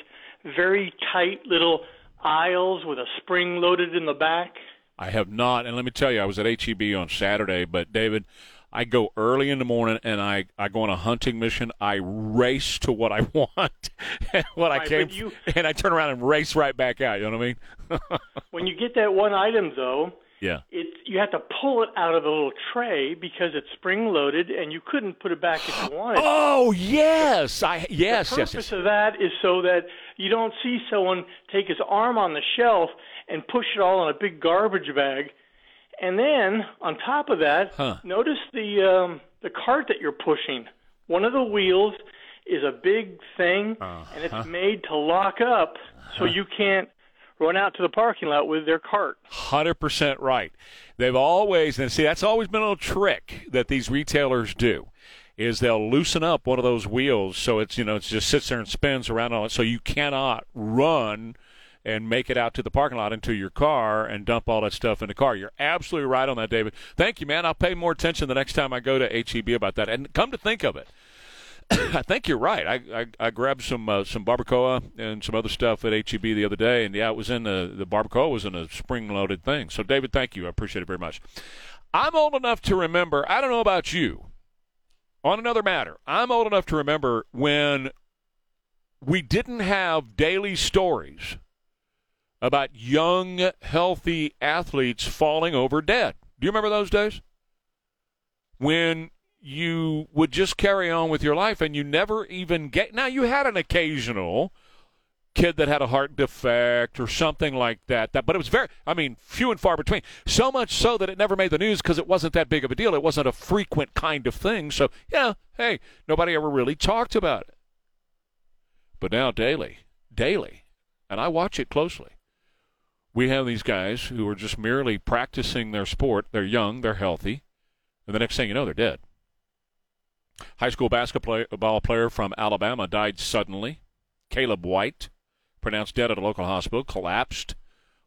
very tight little aisles with a spring loaded in the back? I have not, and let me tell you, I was at HEB on Saturday, but David, I go early in the morning, and I go on a hunting mission. I race to what I want, and what I came, and I turn around and race right back out. You know what I mean? When you get that one item, though, yeah, you have to pull it out of the little tray because it's spring-loaded, and you couldn't put it back if you wanted. Oh, yes. The purpose of that is so that you don't see someone take his arm on the shelf and push it all in a big garbage bag. And then, on top of that, notice the cart that you're pushing. One of the wheels is a big thing, and it's made to lock up so you can't run out to the parking lot with their cart. 100% right. They've always, and see, that's always been a little trick that these retailers do, is they'll loosen up one of those wheels so it's, you know, it just sits there and spins around on it, so you cannot run and make it out to the parking lot into your car and dump all that stuff in the car. You're absolutely right on that, David. Thank you, man. I'll pay more attention the next time I go to HEB about that. And come to think of it, I think you're right. I grabbed some barbacoa and some other stuff at HEB the other day, and yeah, it was in the barbacoa was in a spring-loaded thing. So, David, thank you. I appreciate it very much. I'm old enough to remember. I don't know about you. On another matter, I'm old enough to remember when we didn't have daily stories about young, healthy athletes falling over dead. Do you remember those days? When you would just carry on with your life and you never even get... Now, you had an occasional kid that had a heart defect or something like that, but it was very, few and far between. So much so that it never made the news because it wasn't that big of a deal. It wasn't a frequent kind of thing. So, yeah, hey, nobody ever really talked about it. But now, daily, and I watch it closely, we have these guys who are just merely practicing their sport. They're young, they're healthy, and the next thing you know, they're dead. High school basketball player from Alabama died suddenly. Caleb White, pronounced dead at a local hospital, collapsed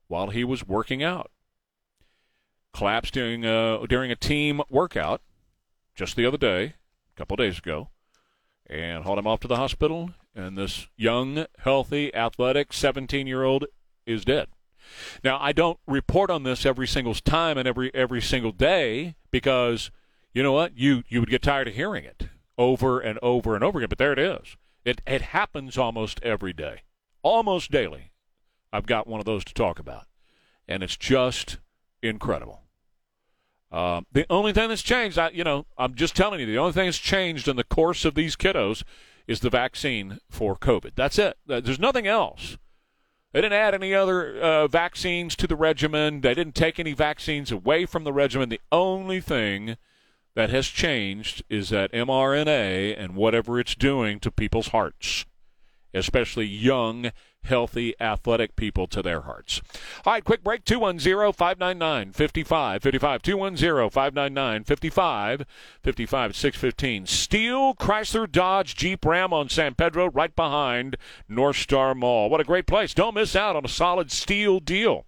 while he was working out. Collapsed during a team workout just the other day, a couple days ago, and hauled him off to the hospital. And this young, healthy, athletic 17-year-old is dead. Now, I don't report on this every single time and every single day because, you know what, you would get tired of hearing it over and over and over again. But there it is. It happens almost every day, almost daily. I've got one of those to talk about, and it's just incredible. The only thing that's changed, I'm just telling you, the only thing that's changed in the course of these kiddos is the vaccine for COVID. That's it. There's nothing else. They didn't add any other vaccines to the regimen. They didn't take any vaccines away from the regimen. The only thing that has changed is that mRNA and whatever it's doing to people's hearts, especially young, healthy, athletic people to their hearts. All right, quick break, 210-599-5555, 210-599-5555, 615. Steel Chrysler Dodge Jeep Ram on San Pedro, right behind North Star Mall. What a great place. Don't miss out on a solid steel deal.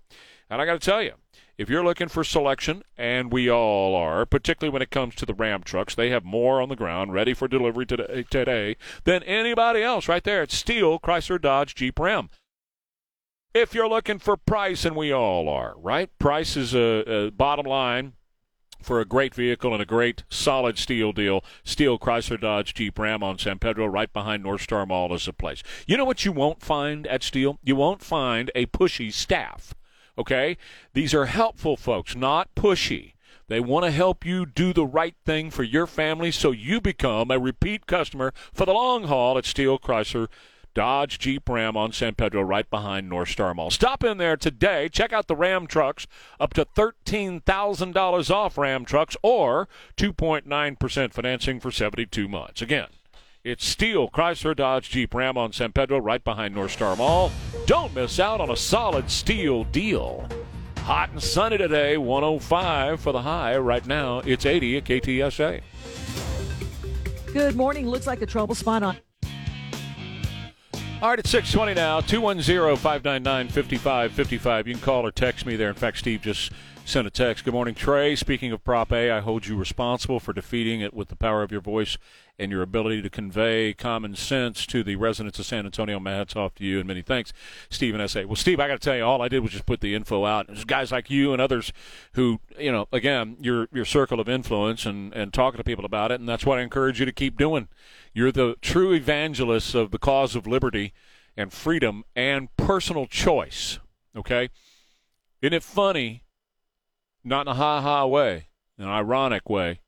And I got to tell you, if you're looking for selection, and we all are, particularly when it comes to the Ram trucks, they have more on the ground ready for delivery today than anybody else right there at Steel Chrysler Dodge Jeep Ram. If you're looking for price, and we all are, right? Price is a bottom line for a great vehicle and a great solid steel deal. Steel Chrysler Dodge Jeep Ram on San Pedro right behind North Star Mall is the place. You know what you won't find at Steel? You won't find a pushy staff. Okay? These are helpful folks, not pushy. They want to help you do the right thing for your family so you become a repeat customer for the long haul at Steel Chrysler Dodge Jeep Ram on San Pedro right behind North Star Mall. Stop in there today. Check out the Ram trucks, up to $13,000 off Ram trucks or 2.9% financing for 72 months. Again, it's Steel Chrysler Dodge Jeep Ram on San Pedro, right behind North Star Mall. Don't miss out on a solid steel deal. Hot and sunny today, 105 for the high. Right now, it's 80 at KTSA. Good morning. Looks like a trouble spot on. All right, it's 6:20 now, 210-599-5555. You can call or text me there. In fact, Steve just sent a text. Good morning, Trey. Speaking of Prop A, I hold you responsible for defeating it with the power of your voice and your ability to convey common sense to the residents of San Antonio. My hats off to you, and many thanks, Steve and SA. Well, Steve, I got to tell you, all I did was just put the info out. There's guys like you and others who, you know, again, your circle of influence and talking to people about it, and that's what I encourage you to keep doing. You're the true evangelists of the cause of liberty and freedom and personal choice, okay? Isn't it funny, not in a ha-ha way, in an ironic way,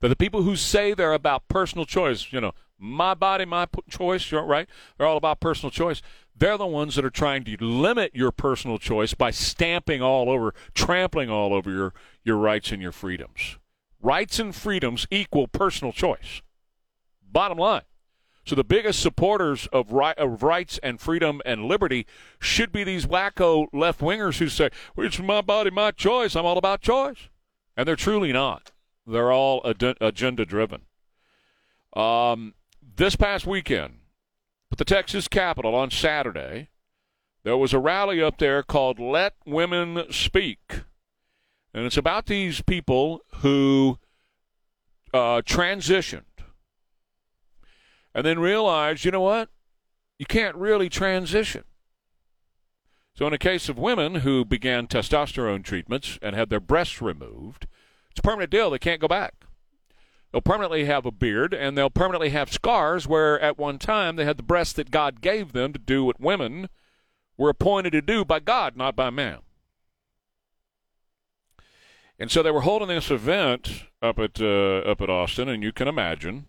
that the people who say they're about personal choice, you know, my body, my choice, right? They're all about personal choice. They're the ones that are trying to limit your personal choice by stamping all over, trampling all over your rights and your freedoms. Rights and freedoms equal personal choice. Bottom line. So the biggest supporters of rights and freedom and liberty should be these wacko left-wingers who say, well, it's my body, my choice, I'm all about choice. And they're truly not. They're all agenda-driven. This past weekend, at the Texas Capitol on Saturday, there was a rally up there called Let Women Speak. And it's about these people who transitioned and then realized, you know what, you can't really transition. So in the case of women who began testosterone treatments and had their breasts removed, it's a permanent deal. They can't go back. They'll permanently have a beard, and they'll permanently have scars where at one time they had the breasts that God gave them to do what women were appointed to do by God, not by man. And so they were holding this event up at Austin, and you can imagine,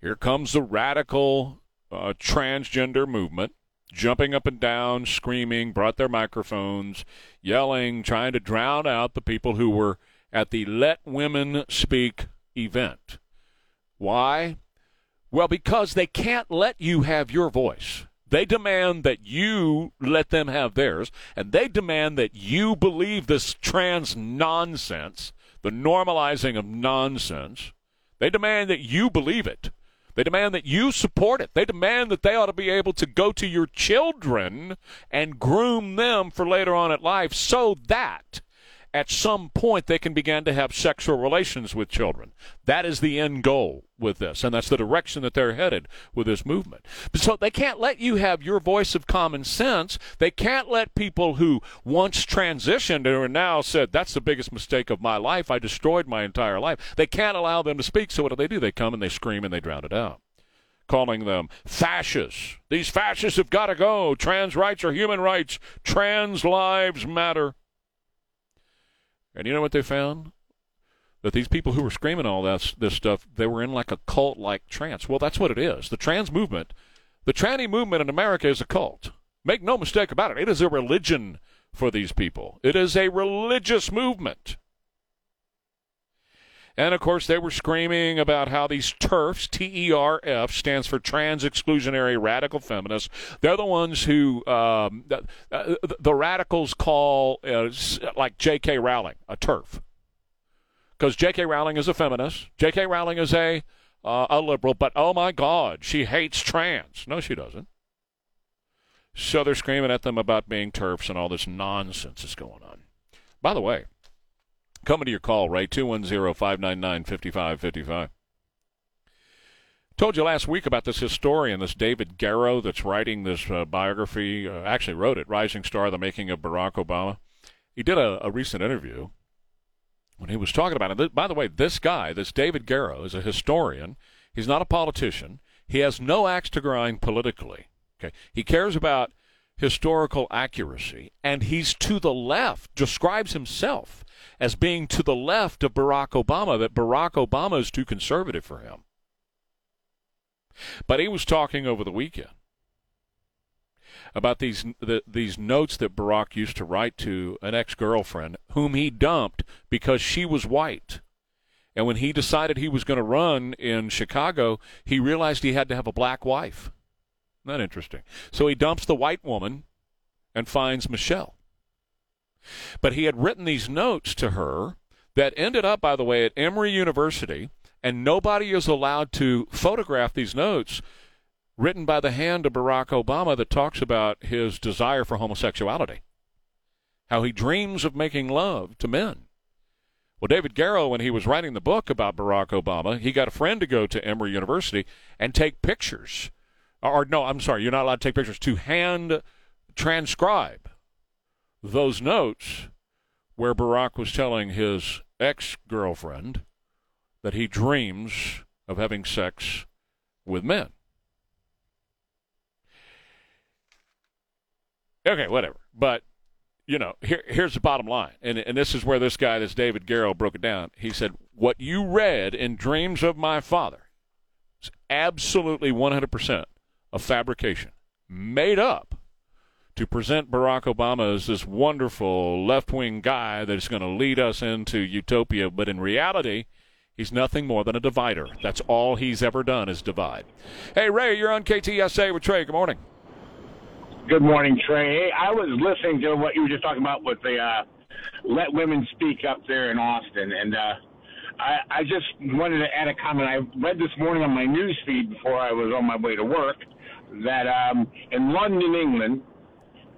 here comes the radical transgender movement, jumping up and down, screaming, brought their microphones, yelling, trying to drown out the people who were at the Let Women Speak event. Why? Well, because they can't let you have your voice. They demand that you let them have theirs, and they demand that you believe this trans nonsense, the normalizing of nonsense. They demand that you believe it. They demand that you support it. They demand that they ought to be able to go to your children and groom them for later on in life so that at some point they can begin to have sexual relations with children. That is the end goal with this, and that's the direction that they're headed with this movement. So they can't let you have your voice of common sense. They can't let people who once transitioned and are now said, that's the biggest mistake of my life, I destroyed my entire life. They can't allow them to speak, so what do? They come and they scream and they drown it out, calling them fascists. These fascists have got to go. Trans rights are human rights. Trans lives matter. And you know what they found? That these people who were screaming all this stuff, they were in like a cult-like trance. Well, that's what it is. The trans movement, the tranny movement in America is a cult. Make no mistake about it. It is a religion for these people. It is a religious movement. And, of course, they were screaming about how these TERFs, T-E-R-F, stands for Trans Exclusionary Radical Feminists. They're the ones who the radicals call, like J.K. Rowling, a TERF. Because J.K. Rowling is a feminist. J.K. Rowling is a liberal. But, oh, my God, she hates trans. No, she doesn't. So they're screaming at them about being TERFs and all this nonsense is going on. By the way, coming to your call, Ray, 210-599-5555. Told you last week about this historian, this David Garrow, that's writing this biography, actually wrote it, Rising Star, The Making of Barack Obama. He did a recent interview when he was talking about it. By the way, this guy, this David Garrow, is a historian. He's not a politician. He has no axe to grind politically. Okay, he cares about historical accuracy, and he's to the left, describes himself as being to the left of Barack Obama, that Barack Obama is too conservative for him. But he was talking over the weekend about these notes that Barack used to write to an ex-girlfriend whom he dumped because she was white. And when he decided he was going to run in Chicago, he realized he had to have a black wife. Not interesting. So he dumps the white woman and finds Michelle. But he had written these notes to her that ended up, by the way, at Emory University, and nobody is allowed to photograph these notes written by the hand of Barack Obama that talks about his desire for homosexuality. how he dreams of making love to men. Well, David Garrow, when he was writing the book about Barack Obama, he got a friend to go to Emory University and take pictures. Or no, I'm sorry, you're not allowed to take pictures, to hand transcribe those notes where Barack was telling his ex-girlfriend that he dreams of having sex with men. Okay, whatever. But, you know, here's the bottom line. And this is where this guy, this David Garrow, broke it down. He said, what you read in Dreams of My Father is absolutely 100% a fabrication made up to present Barack Obama as this wonderful left-wing guy that's going to lead us into utopia. But in reality, he's nothing more than a divider. That's all he's ever done is divide. Hey, Ray, you're on KTSA with Trey. Good morning. Good morning, Trey. I was listening to what you were just talking about with the Let Women Speak up there in Austin, and I just wanted to add a comment. I read this morning on my news feed before I was on my way to work that in London, England,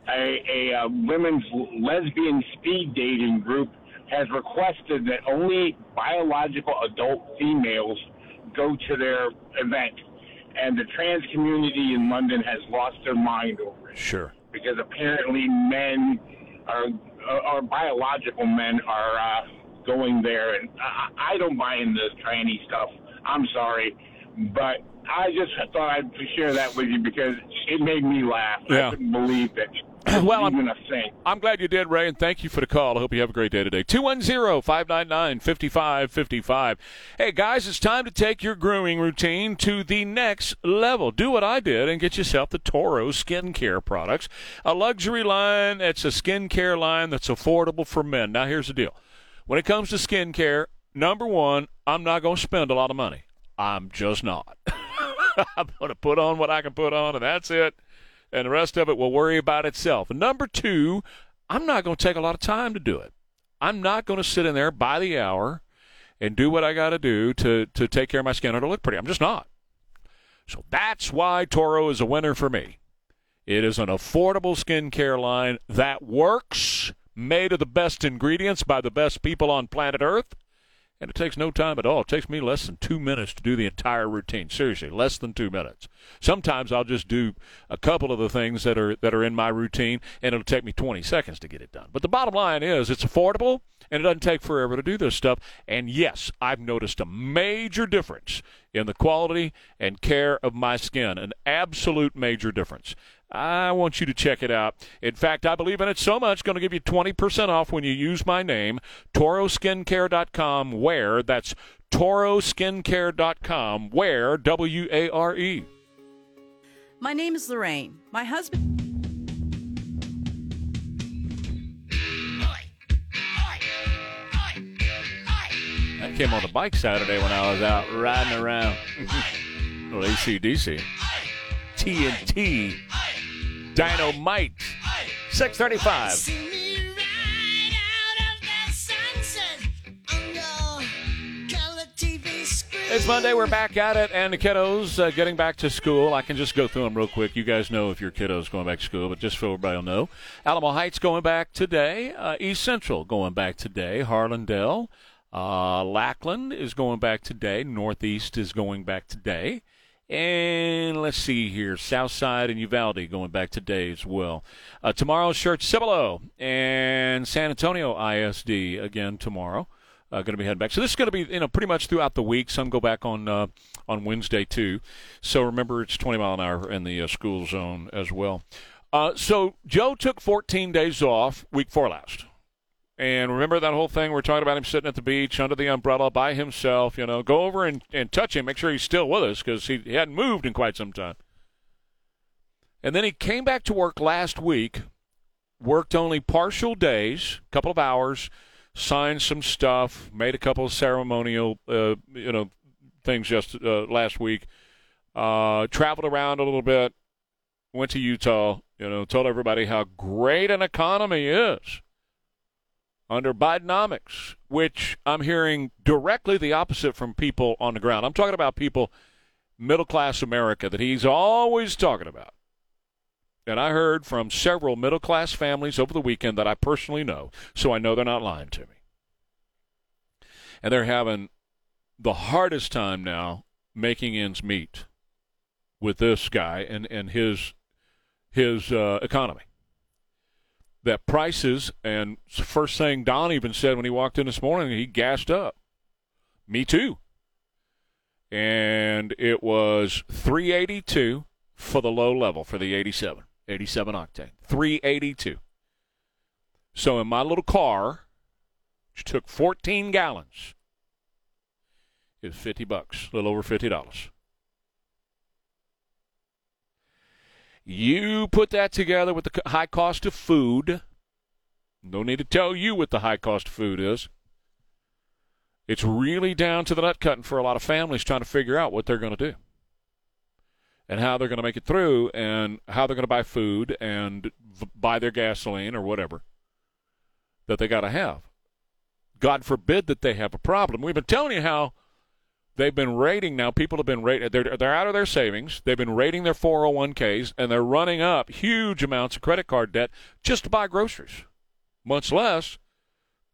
a women's lesbian speed dating group has requested that only biological adult females go to their event. And the trans community in London has lost their mind over it. Sure. Because apparently men are biological men are going there. And I don't buy into this tranny stuff. I'm sorry. But I just thought I'd share that with you because it made me laugh. Yeah. I couldn't believe that. Well, I'm glad you did, Ray, and thank you for the call. I hope you have a great day today. 210-599-5555. Hey, guys, it's time to take your grooming routine to the next level. Do what I did and get yourself the Toro Skincare products, a luxury line that's a skincare line that's affordable for men. Now, here's the deal. When it comes to skincare, number one, I'm not going to spend a lot of money. I'm just not. I'm going to put on what I can put on, and that's it. And the rest of it will worry about itself. And number two, I'm not going to take a lot of time to do it. I'm not going to sit in there by the hour and do what I got to do to take care of my skin or to look pretty. I'm just not. So that's why Toro is a winner for me. It is an affordable skincare line that works, made of the best ingredients by the best people on planet Earth. And it takes no time at all. It takes me less than 2 minutes to do the entire routine. Seriously, less than 2 minutes. Sometimes I'll just do a couple of the things that are in my routine, and it'll take me 20 seconds to get it done. But the bottom line is it's affordable, and it doesn't take forever to do this stuff. And, yes, I've noticed a major difference in the quality and care of my skin, an absolute major difference. I want you to check it out. In fact, I believe in it so much, going to give you 20% off when you use my name, toroskincare.com, where, that's toroskincare.com, where, W-A-R-E. My name is Lorraine. My husband... I came on the bike Saturday when I was out riding around. Well, AC/DC. TNT, Dynamite, 635. See me right out of the sunset on your color TV screen. It's Monday. We're back at it, and the kiddos getting back to school. I can just go through them real quick. You guys know if your kiddo's going back to school, but just so everybody will know. Alamo Heights going back today. East Central going back today. Harlandale. Lackland is going back today. Northeast is going back today. And let's see here, Southside and Uvalde going back today as well. Tomorrow, Church-Cibolo and San Antonio ISD again tomorrow. Going to be heading back. So this is going to be, pretty much throughout the week. Some go back on Wednesday too. So remember, it's 20 mile an hour in the school zone as well. So Joe took 14 days off week four last. And remember that whole thing we're talking about him sitting at the beach under the umbrella by himself, Go over and touch him, make sure he's still with us because he hadn't moved in quite some time. And then he came back to work last week, worked only partial days, a couple of hours, signed some stuff, made a couple of ceremonial, things just last week, traveled around a little bit, went to Utah, told everybody how great an economy is under Bidenomics, which I'm hearing directly the opposite from people on the ground. I'm talking about people, middle-class America, that he's always talking about. And I heard from several middle-class families over the weekend that I personally know, so I know they're not lying to me. And they're having the hardest time now making ends meet with this guy and his economy. That prices, and first thing Don even said when he walked in this morning, he gassed up. Me too. And it was $382 for the low level for the 87 octane. $382. So in my little car, which took 14 gallons, is $50, a little over $50. You put that together with the high cost of food. No need to tell you what the high cost of food is. It's really down to the nut cutting for a lot of families trying to figure out what they're going to do and how they're going to make it through and how they're going to buy food and buy their gasoline or whatever that they got to have. God forbid that they have a problem. We've been telling you how they've been raiding now. People have been raiding. They're out of their savings. They've been raiding their 401ks, and they're running up huge amounts of credit card debt just to buy groceries, much less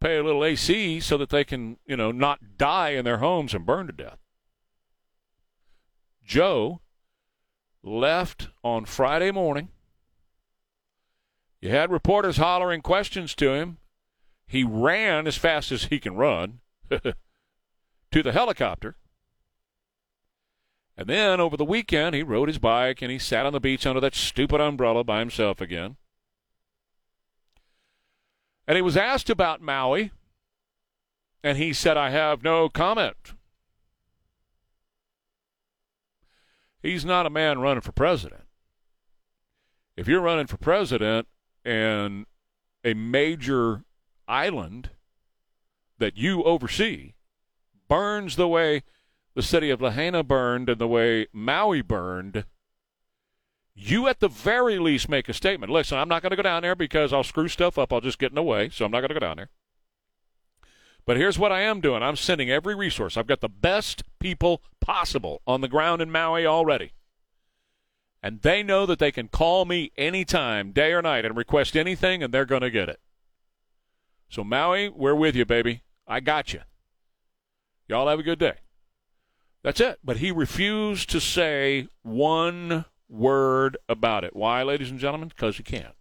pay a little AC so that they can, you know, not die in their homes and burn to death. Joe left on Friday morning. You had reporters hollering questions to him. He ran as fast as he can run to the helicopter. And then over the weekend, he rode his bike and he sat on the beach under that stupid umbrella by himself again. And he was asked about Maui, and he said, "I have no comment." He's not a man running for president. If you're running for president and a major island that you oversee burns the way the city of Lahaina burned and the way Maui burned, you at the very least make a statement. Listen, I'm not going to go down there because I'll screw stuff up. I'll just get in the way, so I'm not going to go down there. But here's what I am doing. I'm sending every resource. I've got the best people possible on the ground in Maui already. And they know that they can call me anytime, day or night, and request anything, and they're going to get it. So, Maui, we're with you, baby. I got you. Y'all have a good day. That's it. But he refused to say one word about it. Why, ladies and gentlemen? Because he can't.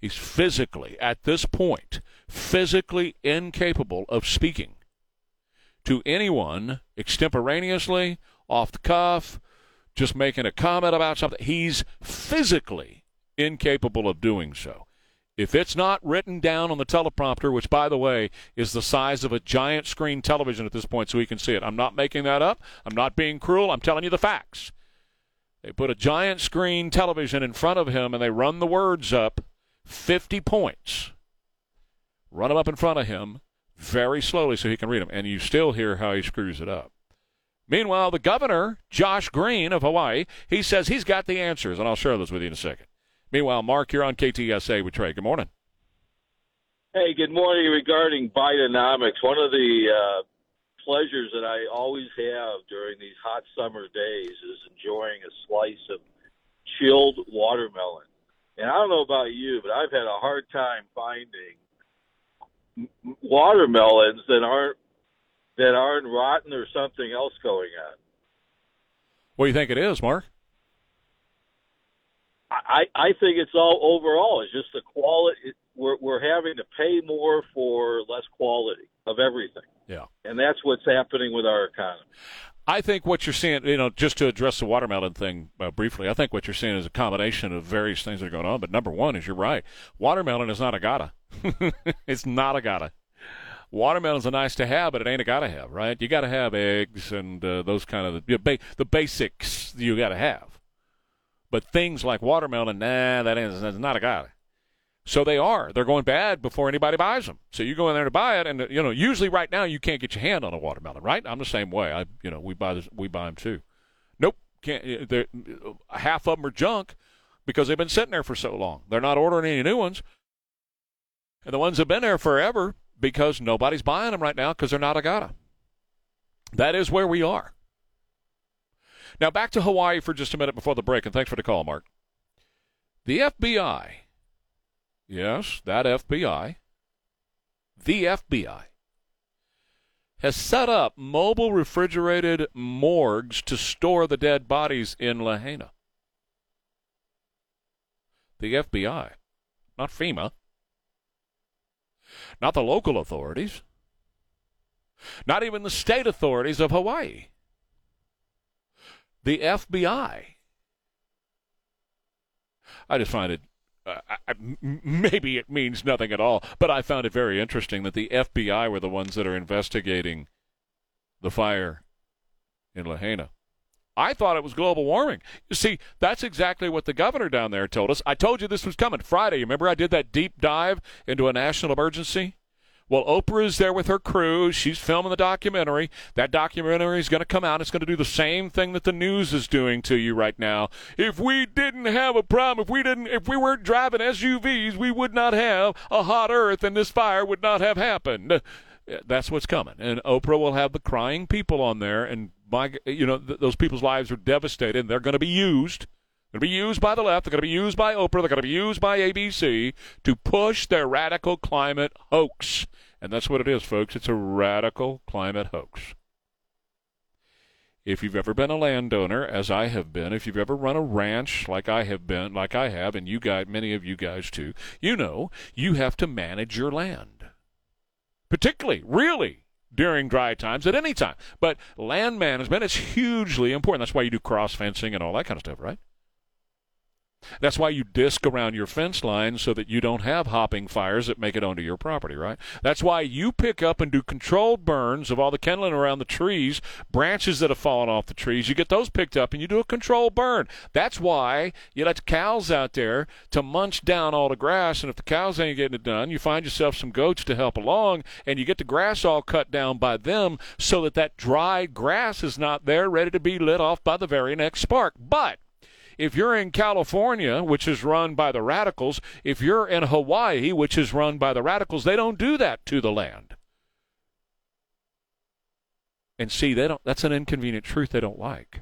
He's physically, at this point, physically incapable of speaking to anyone extemporaneously, off the cuff, just making a comment about something. He's physically incapable of doing so. If it's not written down on the teleprompter, which, by the way, is the size of a giant screen television at this point so he can see it. I'm not making that up. I'm not being cruel. I'm telling you the facts. They put a giant screen television in front of him, and they run the words up 50 points. Run them up in front of him very slowly so he can read them, and you still hear how he screws it up. Meanwhile, the governor, Josh Green of Hawaii, he says he's got the answers, and I'll share those with you in a second. Meanwhile, Mark, you're on KTSA with Trey. Good morning. Hey, good morning. Regarding Bidenomics, one of the pleasures that I always have during these hot summer days is enjoying a slice of chilled watermelon. And I don't know about you, but I've had a hard time finding watermelons that aren't rotten or something else going on. What do you think it is, Mark? I think it's all overall. It's just the quality. We're having to pay more for less quality of everything. Yeah. And that's what's happening with our economy. I think what you're seeing, you know, just to address the watermelon thing briefly, I think what you're seeing is a combination of various things that are going on. But number one is you're right. Watermelon is not a gotta. It's not a gotta. Watermelon's a nice to have, but it ain't a gotta have, right? You got to have eggs and those kind of the basics you got to have. But things like watermelon, that's not a gotta. So they are. They're going bad before anybody buys them. So you go in there to buy it, and you know, usually right now you can't get your hand on a watermelon, right? I'm the same way. We buy them too. Nope, can't. Half of them are junk because they've been sitting there for so long. They're not ordering any new ones, and the ones that've been there forever because nobody's buying them right now because they're not a gotta. That is where we are. Now back to Hawaii for just a minute before the break, and thanks for the call, Mark. The FBI, yes, that FBI, the FBI, has set up mobile refrigerated morgues to store the dead bodies in Lahaina. The FBI, not FEMA, not the local authorities, not even the state authorities of Hawaii. The FBI. I just find it, maybe it means nothing at all, but I found it very interesting that the FBI were the ones that are investigating the fire in Lahaina. I thought it was global warming. You see, that's exactly what the governor down there told us. I told you this was coming Friday. Remember I did that deep dive into a national emergency? Well, Oprah is there with her crew. She's filming the documentary. That documentary is going to come out. It's going to do the same thing that the news is doing to you right now. If we didn't have a problem, if we weren't driving SUVs, we would not have a hot earth and this fire would not have happened. That's what's coming. And Oprah will have the crying people on there. And, those people's lives are devastated. And they're going to be used. They're going to be used by the left. They're going to be used by Oprah. They're going to be used by ABC to push their radical climate hoax. And that's what it is, folks. It's a radical climate hoax. If you've ever been a landowner, as I have been, if you've ever run a ranch like I have, and you guys, many of you guys too, you know you have to manage your land, particularly, really, during dry times at any time. But land management is hugely important. That's why you do cross fencing and all that kind of stuff, right? That's why you disc around your fence line so that you don't have hopping fires that make it onto your property, right? That's why you pick up and do controlled burns of all the kindling around the trees, branches that have fallen off the trees. You get those picked up and you do a controlled burn. That's why you let the cows out there to munch down all the grass, and if the cows ain't getting it done, you find yourself some goats to help along, and you get the grass all cut down by them so that that dry grass is not there ready to be lit off by the very next spark. But if you're in California, which is run by the radicals, if you're in Hawaii, which is run by the radicals, they don't do that to the land. And see, that's an inconvenient truth they don't like.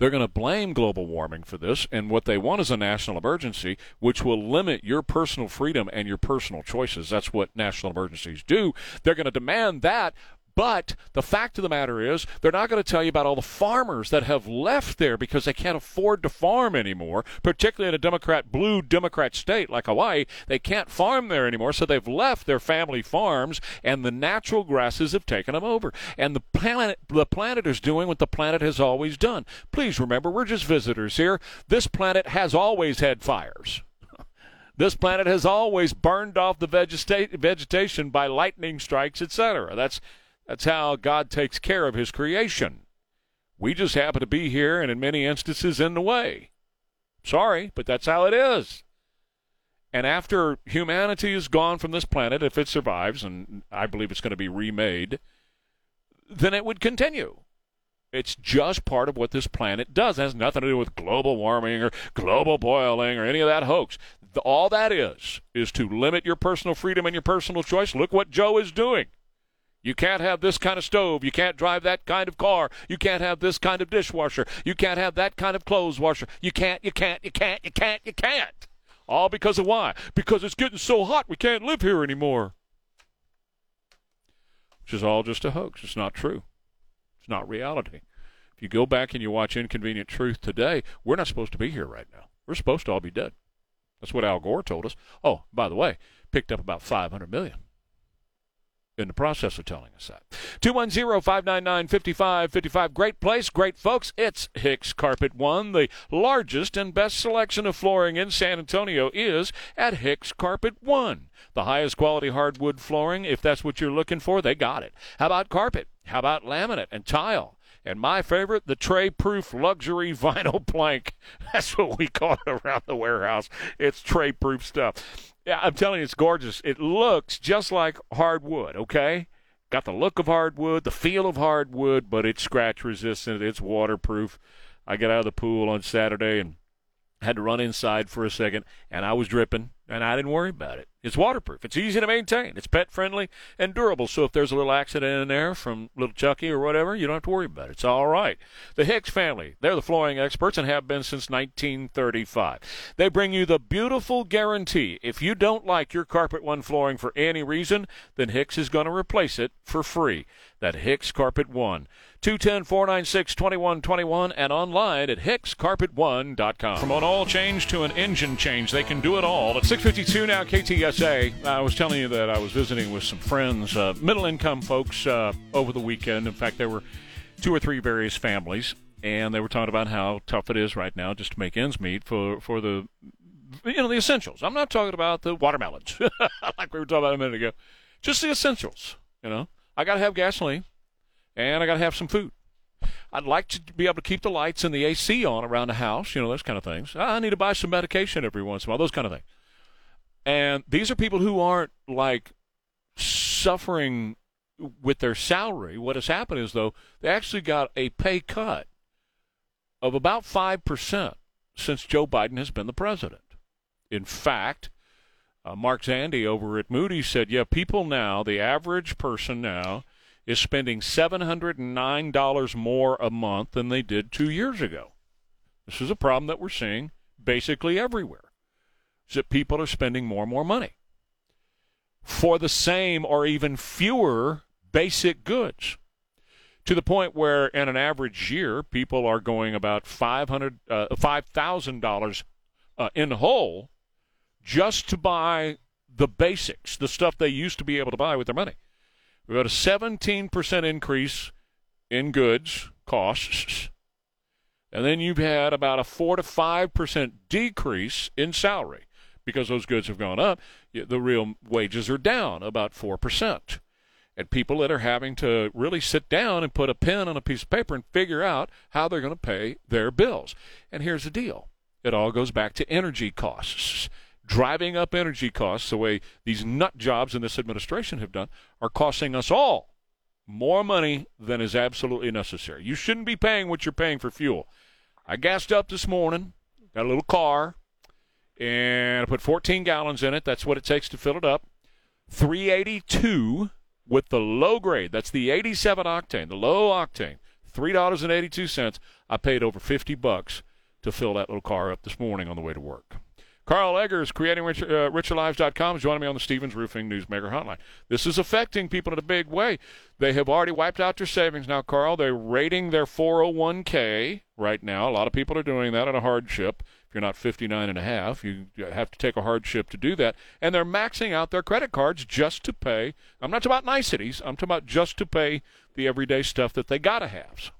They're going to blame global warming for this, and what they want is a national emergency, which will limit your personal freedom and your personal choices. That's what national emergencies do. They're going to demand that. But the fact of the matter is they're not going to tell you about all the farmers that have left there because they can't afford to farm anymore, particularly in a blue Democrat state like Hawaii. They can't farm there anymore, so they've left their family farms, and the natural grasses have taken them over. And the planet is doing what the planet has always done. Please remember, we're just visitors here. This planet has always had fires. This planet has always burned off the vegetation by lightning strikes, etc. That's how God takes care of his creation. We just happen to be here and in many instances in the way. Sorry, but that's how it is. And after humanity is gone from this planet, if it survives, and I believe it's going to be remade, then it would continue. It's just part of what this planet does. It has nothing to do with global warming or global boiling or any of that hoax. All that is to limit your personal freedom and your personal choice. Look what Joe is doing. You can't have this kind of stove. You can't drive that kind of car. You can't have this kind of dishwasher. You can't have that kind of clothes washer. You can't. All because of why? Because it's getting so hot we can't live here anymore. Which is all just a hoax. It's not true. It's not reality. If you go back and you watch Inconvenient Truth today, we're not supposed to be here right now. We're supposed to all be dead. That's what Al Gore told us. Oh, by the way, picked up about $500 million. In the process of telling us that. 210-599-5555. Great place, great folks. It's Hicks Carpet One. The largest and best selection of flooring in San Antonio is at Hicks Carpet One. The highest quality hardwood flooring, if that's what you're looking for, they got it. How about carpet? How about laminate and tile? And my favorite, the tray-proof luxury vinyl plank. That's what we call it around the warehouse. It's tray-proof stuff. Yeah, I'm telling you, it's gorgeous. It looks just like hardwood, okay? Got the look of hardwood, the feel of hardwood, but it's scratch-resistant. It's waterproof. I got out of the pool on Saturday and had to run inside for a second, and I was dripping. and I didn't worry about it. It's waterproof. It's easy to maintain. It's pet-friendly and durable, so if there's a little accident in there from little Chucky or whatever, you don't have to worry about it. It's all right. The Hicks family, they're the flooring experts and have been since 1935. They bring you the beautiful guarantee. If you don't like your Carpet One flooring for any reason, then Hicks is going to replace it for free. That Hicks Carpet One. 210-496-2121 and online at hickscarpet1.com. From an oil change to an engine change, they can do it all. At 6:52 now, KTSA. I was telling you that I was visiting with some friends, middle-income folks, over the weekend. In fact, there were two or three various families, and they were talking about how tough it is right now just to make ends meet for the, you know, the essentials. I'm not talking about the watermelons, like we were talking about a minute ago. Just the essentials, you know. I got to have gasoline, and I got to have some food. I'd like to be able to keep the lights and the AC on around the house, you know, those kind of things. I need to buy some medication every once in a while, those kind of things. And these are people who aren't, like, suffering with their salary. What has happened is, though, they actually got a pay cut of about 5% since Joe Biden has been the president. In fact, Mark Zandi over at Moody's said, yeah, people now, the average person now, is spending $709 more a month than they did 2 years ago. This is a problem that we're seeing basically everywhere. That people are spending more and more money for the same or even fewer basic goods, to the point where in an average year people are going about $5,000 in the hole just to buy the basics, the stuff they used to be able to buy with their money. We've got a 17% increase in goods costs, and then you've had about a 4 to 5% decrease in salary. Because those goods have gone up, the real wages are down about 4%. And people that are having to really sit down and put a pen on a piece of paper and figure out how they're going to pay their bills. And here's the deal. It all goes back to energy costs. Driving up energy costs, the way these nut jobs in this administration have done, are costing us all more money than is absolutely necessary. You shouldn't be paying what you're paying for fuel. I gassed up this morning, got a little car, and I put 14 gallons in it. That's what it takes to fill it up. 382 with the low grade. That's the 87 octane, the low octane. $3.82. I paid over $50 to fill that little car up this morning on the way to work. Carl Eggers, creatingrich.com, is joining me on the Stevens Roofing Newsmaker Hotline. This is affecting people in a big way. They have already wiped out their savings now, Carl. They're raiding their 401k right now. A lot of people are doing that on a hardship. If you're not 59 and a half, you have to take a hardship to do that. And they're maxing out their credit cards just to pay. I'm not talking about niceties. I'm talking about just to pay the everyday stuff that they got to have.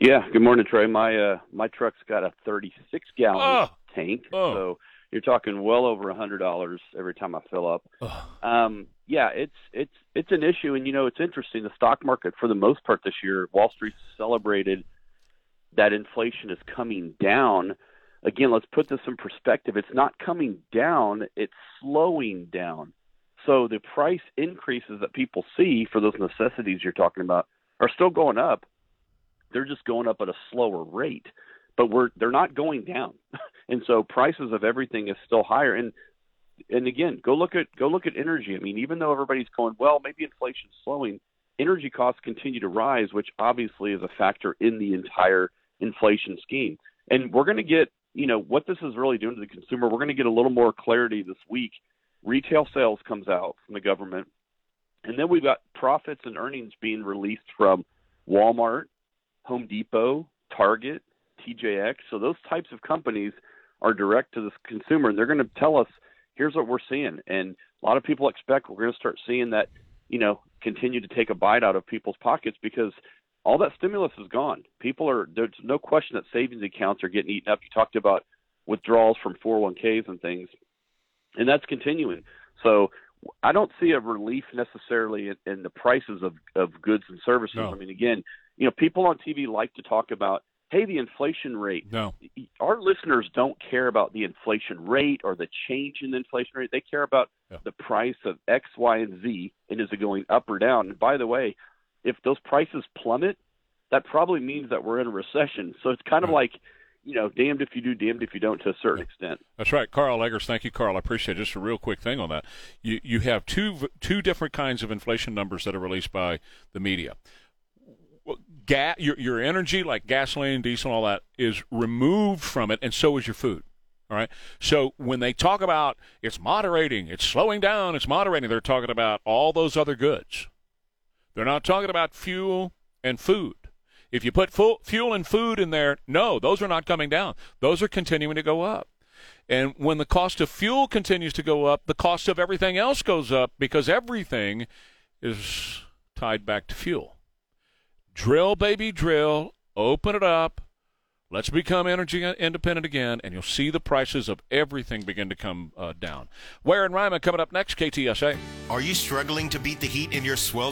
Yeah. Good morning, Trey. My truck's got a 36-gallon tank. Oh. So you're talking well over $100 every time I fill up. Oh. Yeah, it's an issue. And, you know, it's interesting. The stock market, for the most part this year, Wall Street celebrated that inflation is coming down. Again, let's put this in perspective. It's not coming down. It's slowing down. So the price increases that people see for those necessities you're talking about are still going up. They're just going up at a slower rate. But they're not going down. And so prices of everything is still higher. And again, go look at energy. I mean, even though everybody's going, well, maybe inflation's slowing, energy costs continue to rise, which obviously is a factor in the entire inflation scheme. And we're going to get, you know, what this is really doing to the consumer. We're going to get a little more clarity this week. Retail sales comes out from the government. And then we've got profits and earnings being released from Walmart, Home Depot, Target, TJX. So those types of companies are direct to the consumer. And they're going to tell us, here's what we're seeing. And a lot of people expect we're going to start seeing that, you know, continue to take a bite out of people's pockets because all that stimulus is gone. There's no question that savings accounts are getting eaten up. You talked about withdrawals from 401ks and things, and that's continuing. So I don't see a relief necessarily in the prices of goods and services. No. I mean, again, you know, people on TV like to talk about, hey, the inflation rate. No. Our listeners don't care about the inflation rate or the change in the inflation rate. They care about the price of X, Y, and Z, and is it going up or down? And by the way, if those prices plummet, that probably means that we're in a recession. So it's kind of like, you know, damned if you do, damned if you don't to a certain extent. That's right. Carl Eggers, thank you, Carl. I appreciate it. Just a real quick thing on that. You have two different kinds of inflation numbers that are released by the media. Your energy, like gasoline, diesel, all that, is removed from it, and so is your food. All right. So when they talk about it's moderating, it's slowing down, it's moderating, they're talking about all those other goods. They're not talking about fuel and food. If you put fuel and food in there, no, those are not coming down. Those are continuing to go up. And when the cost of fuel continues to go up, the cost of everything else goes up because everything is tied back to fuel. Drill, baby, drill. Open it up. Let's become energy independent again, and you'll see the prices of everything begin to come down. Ware and Ryman coming up next, KTSA. Are you struggling to beat the heat in your swelter?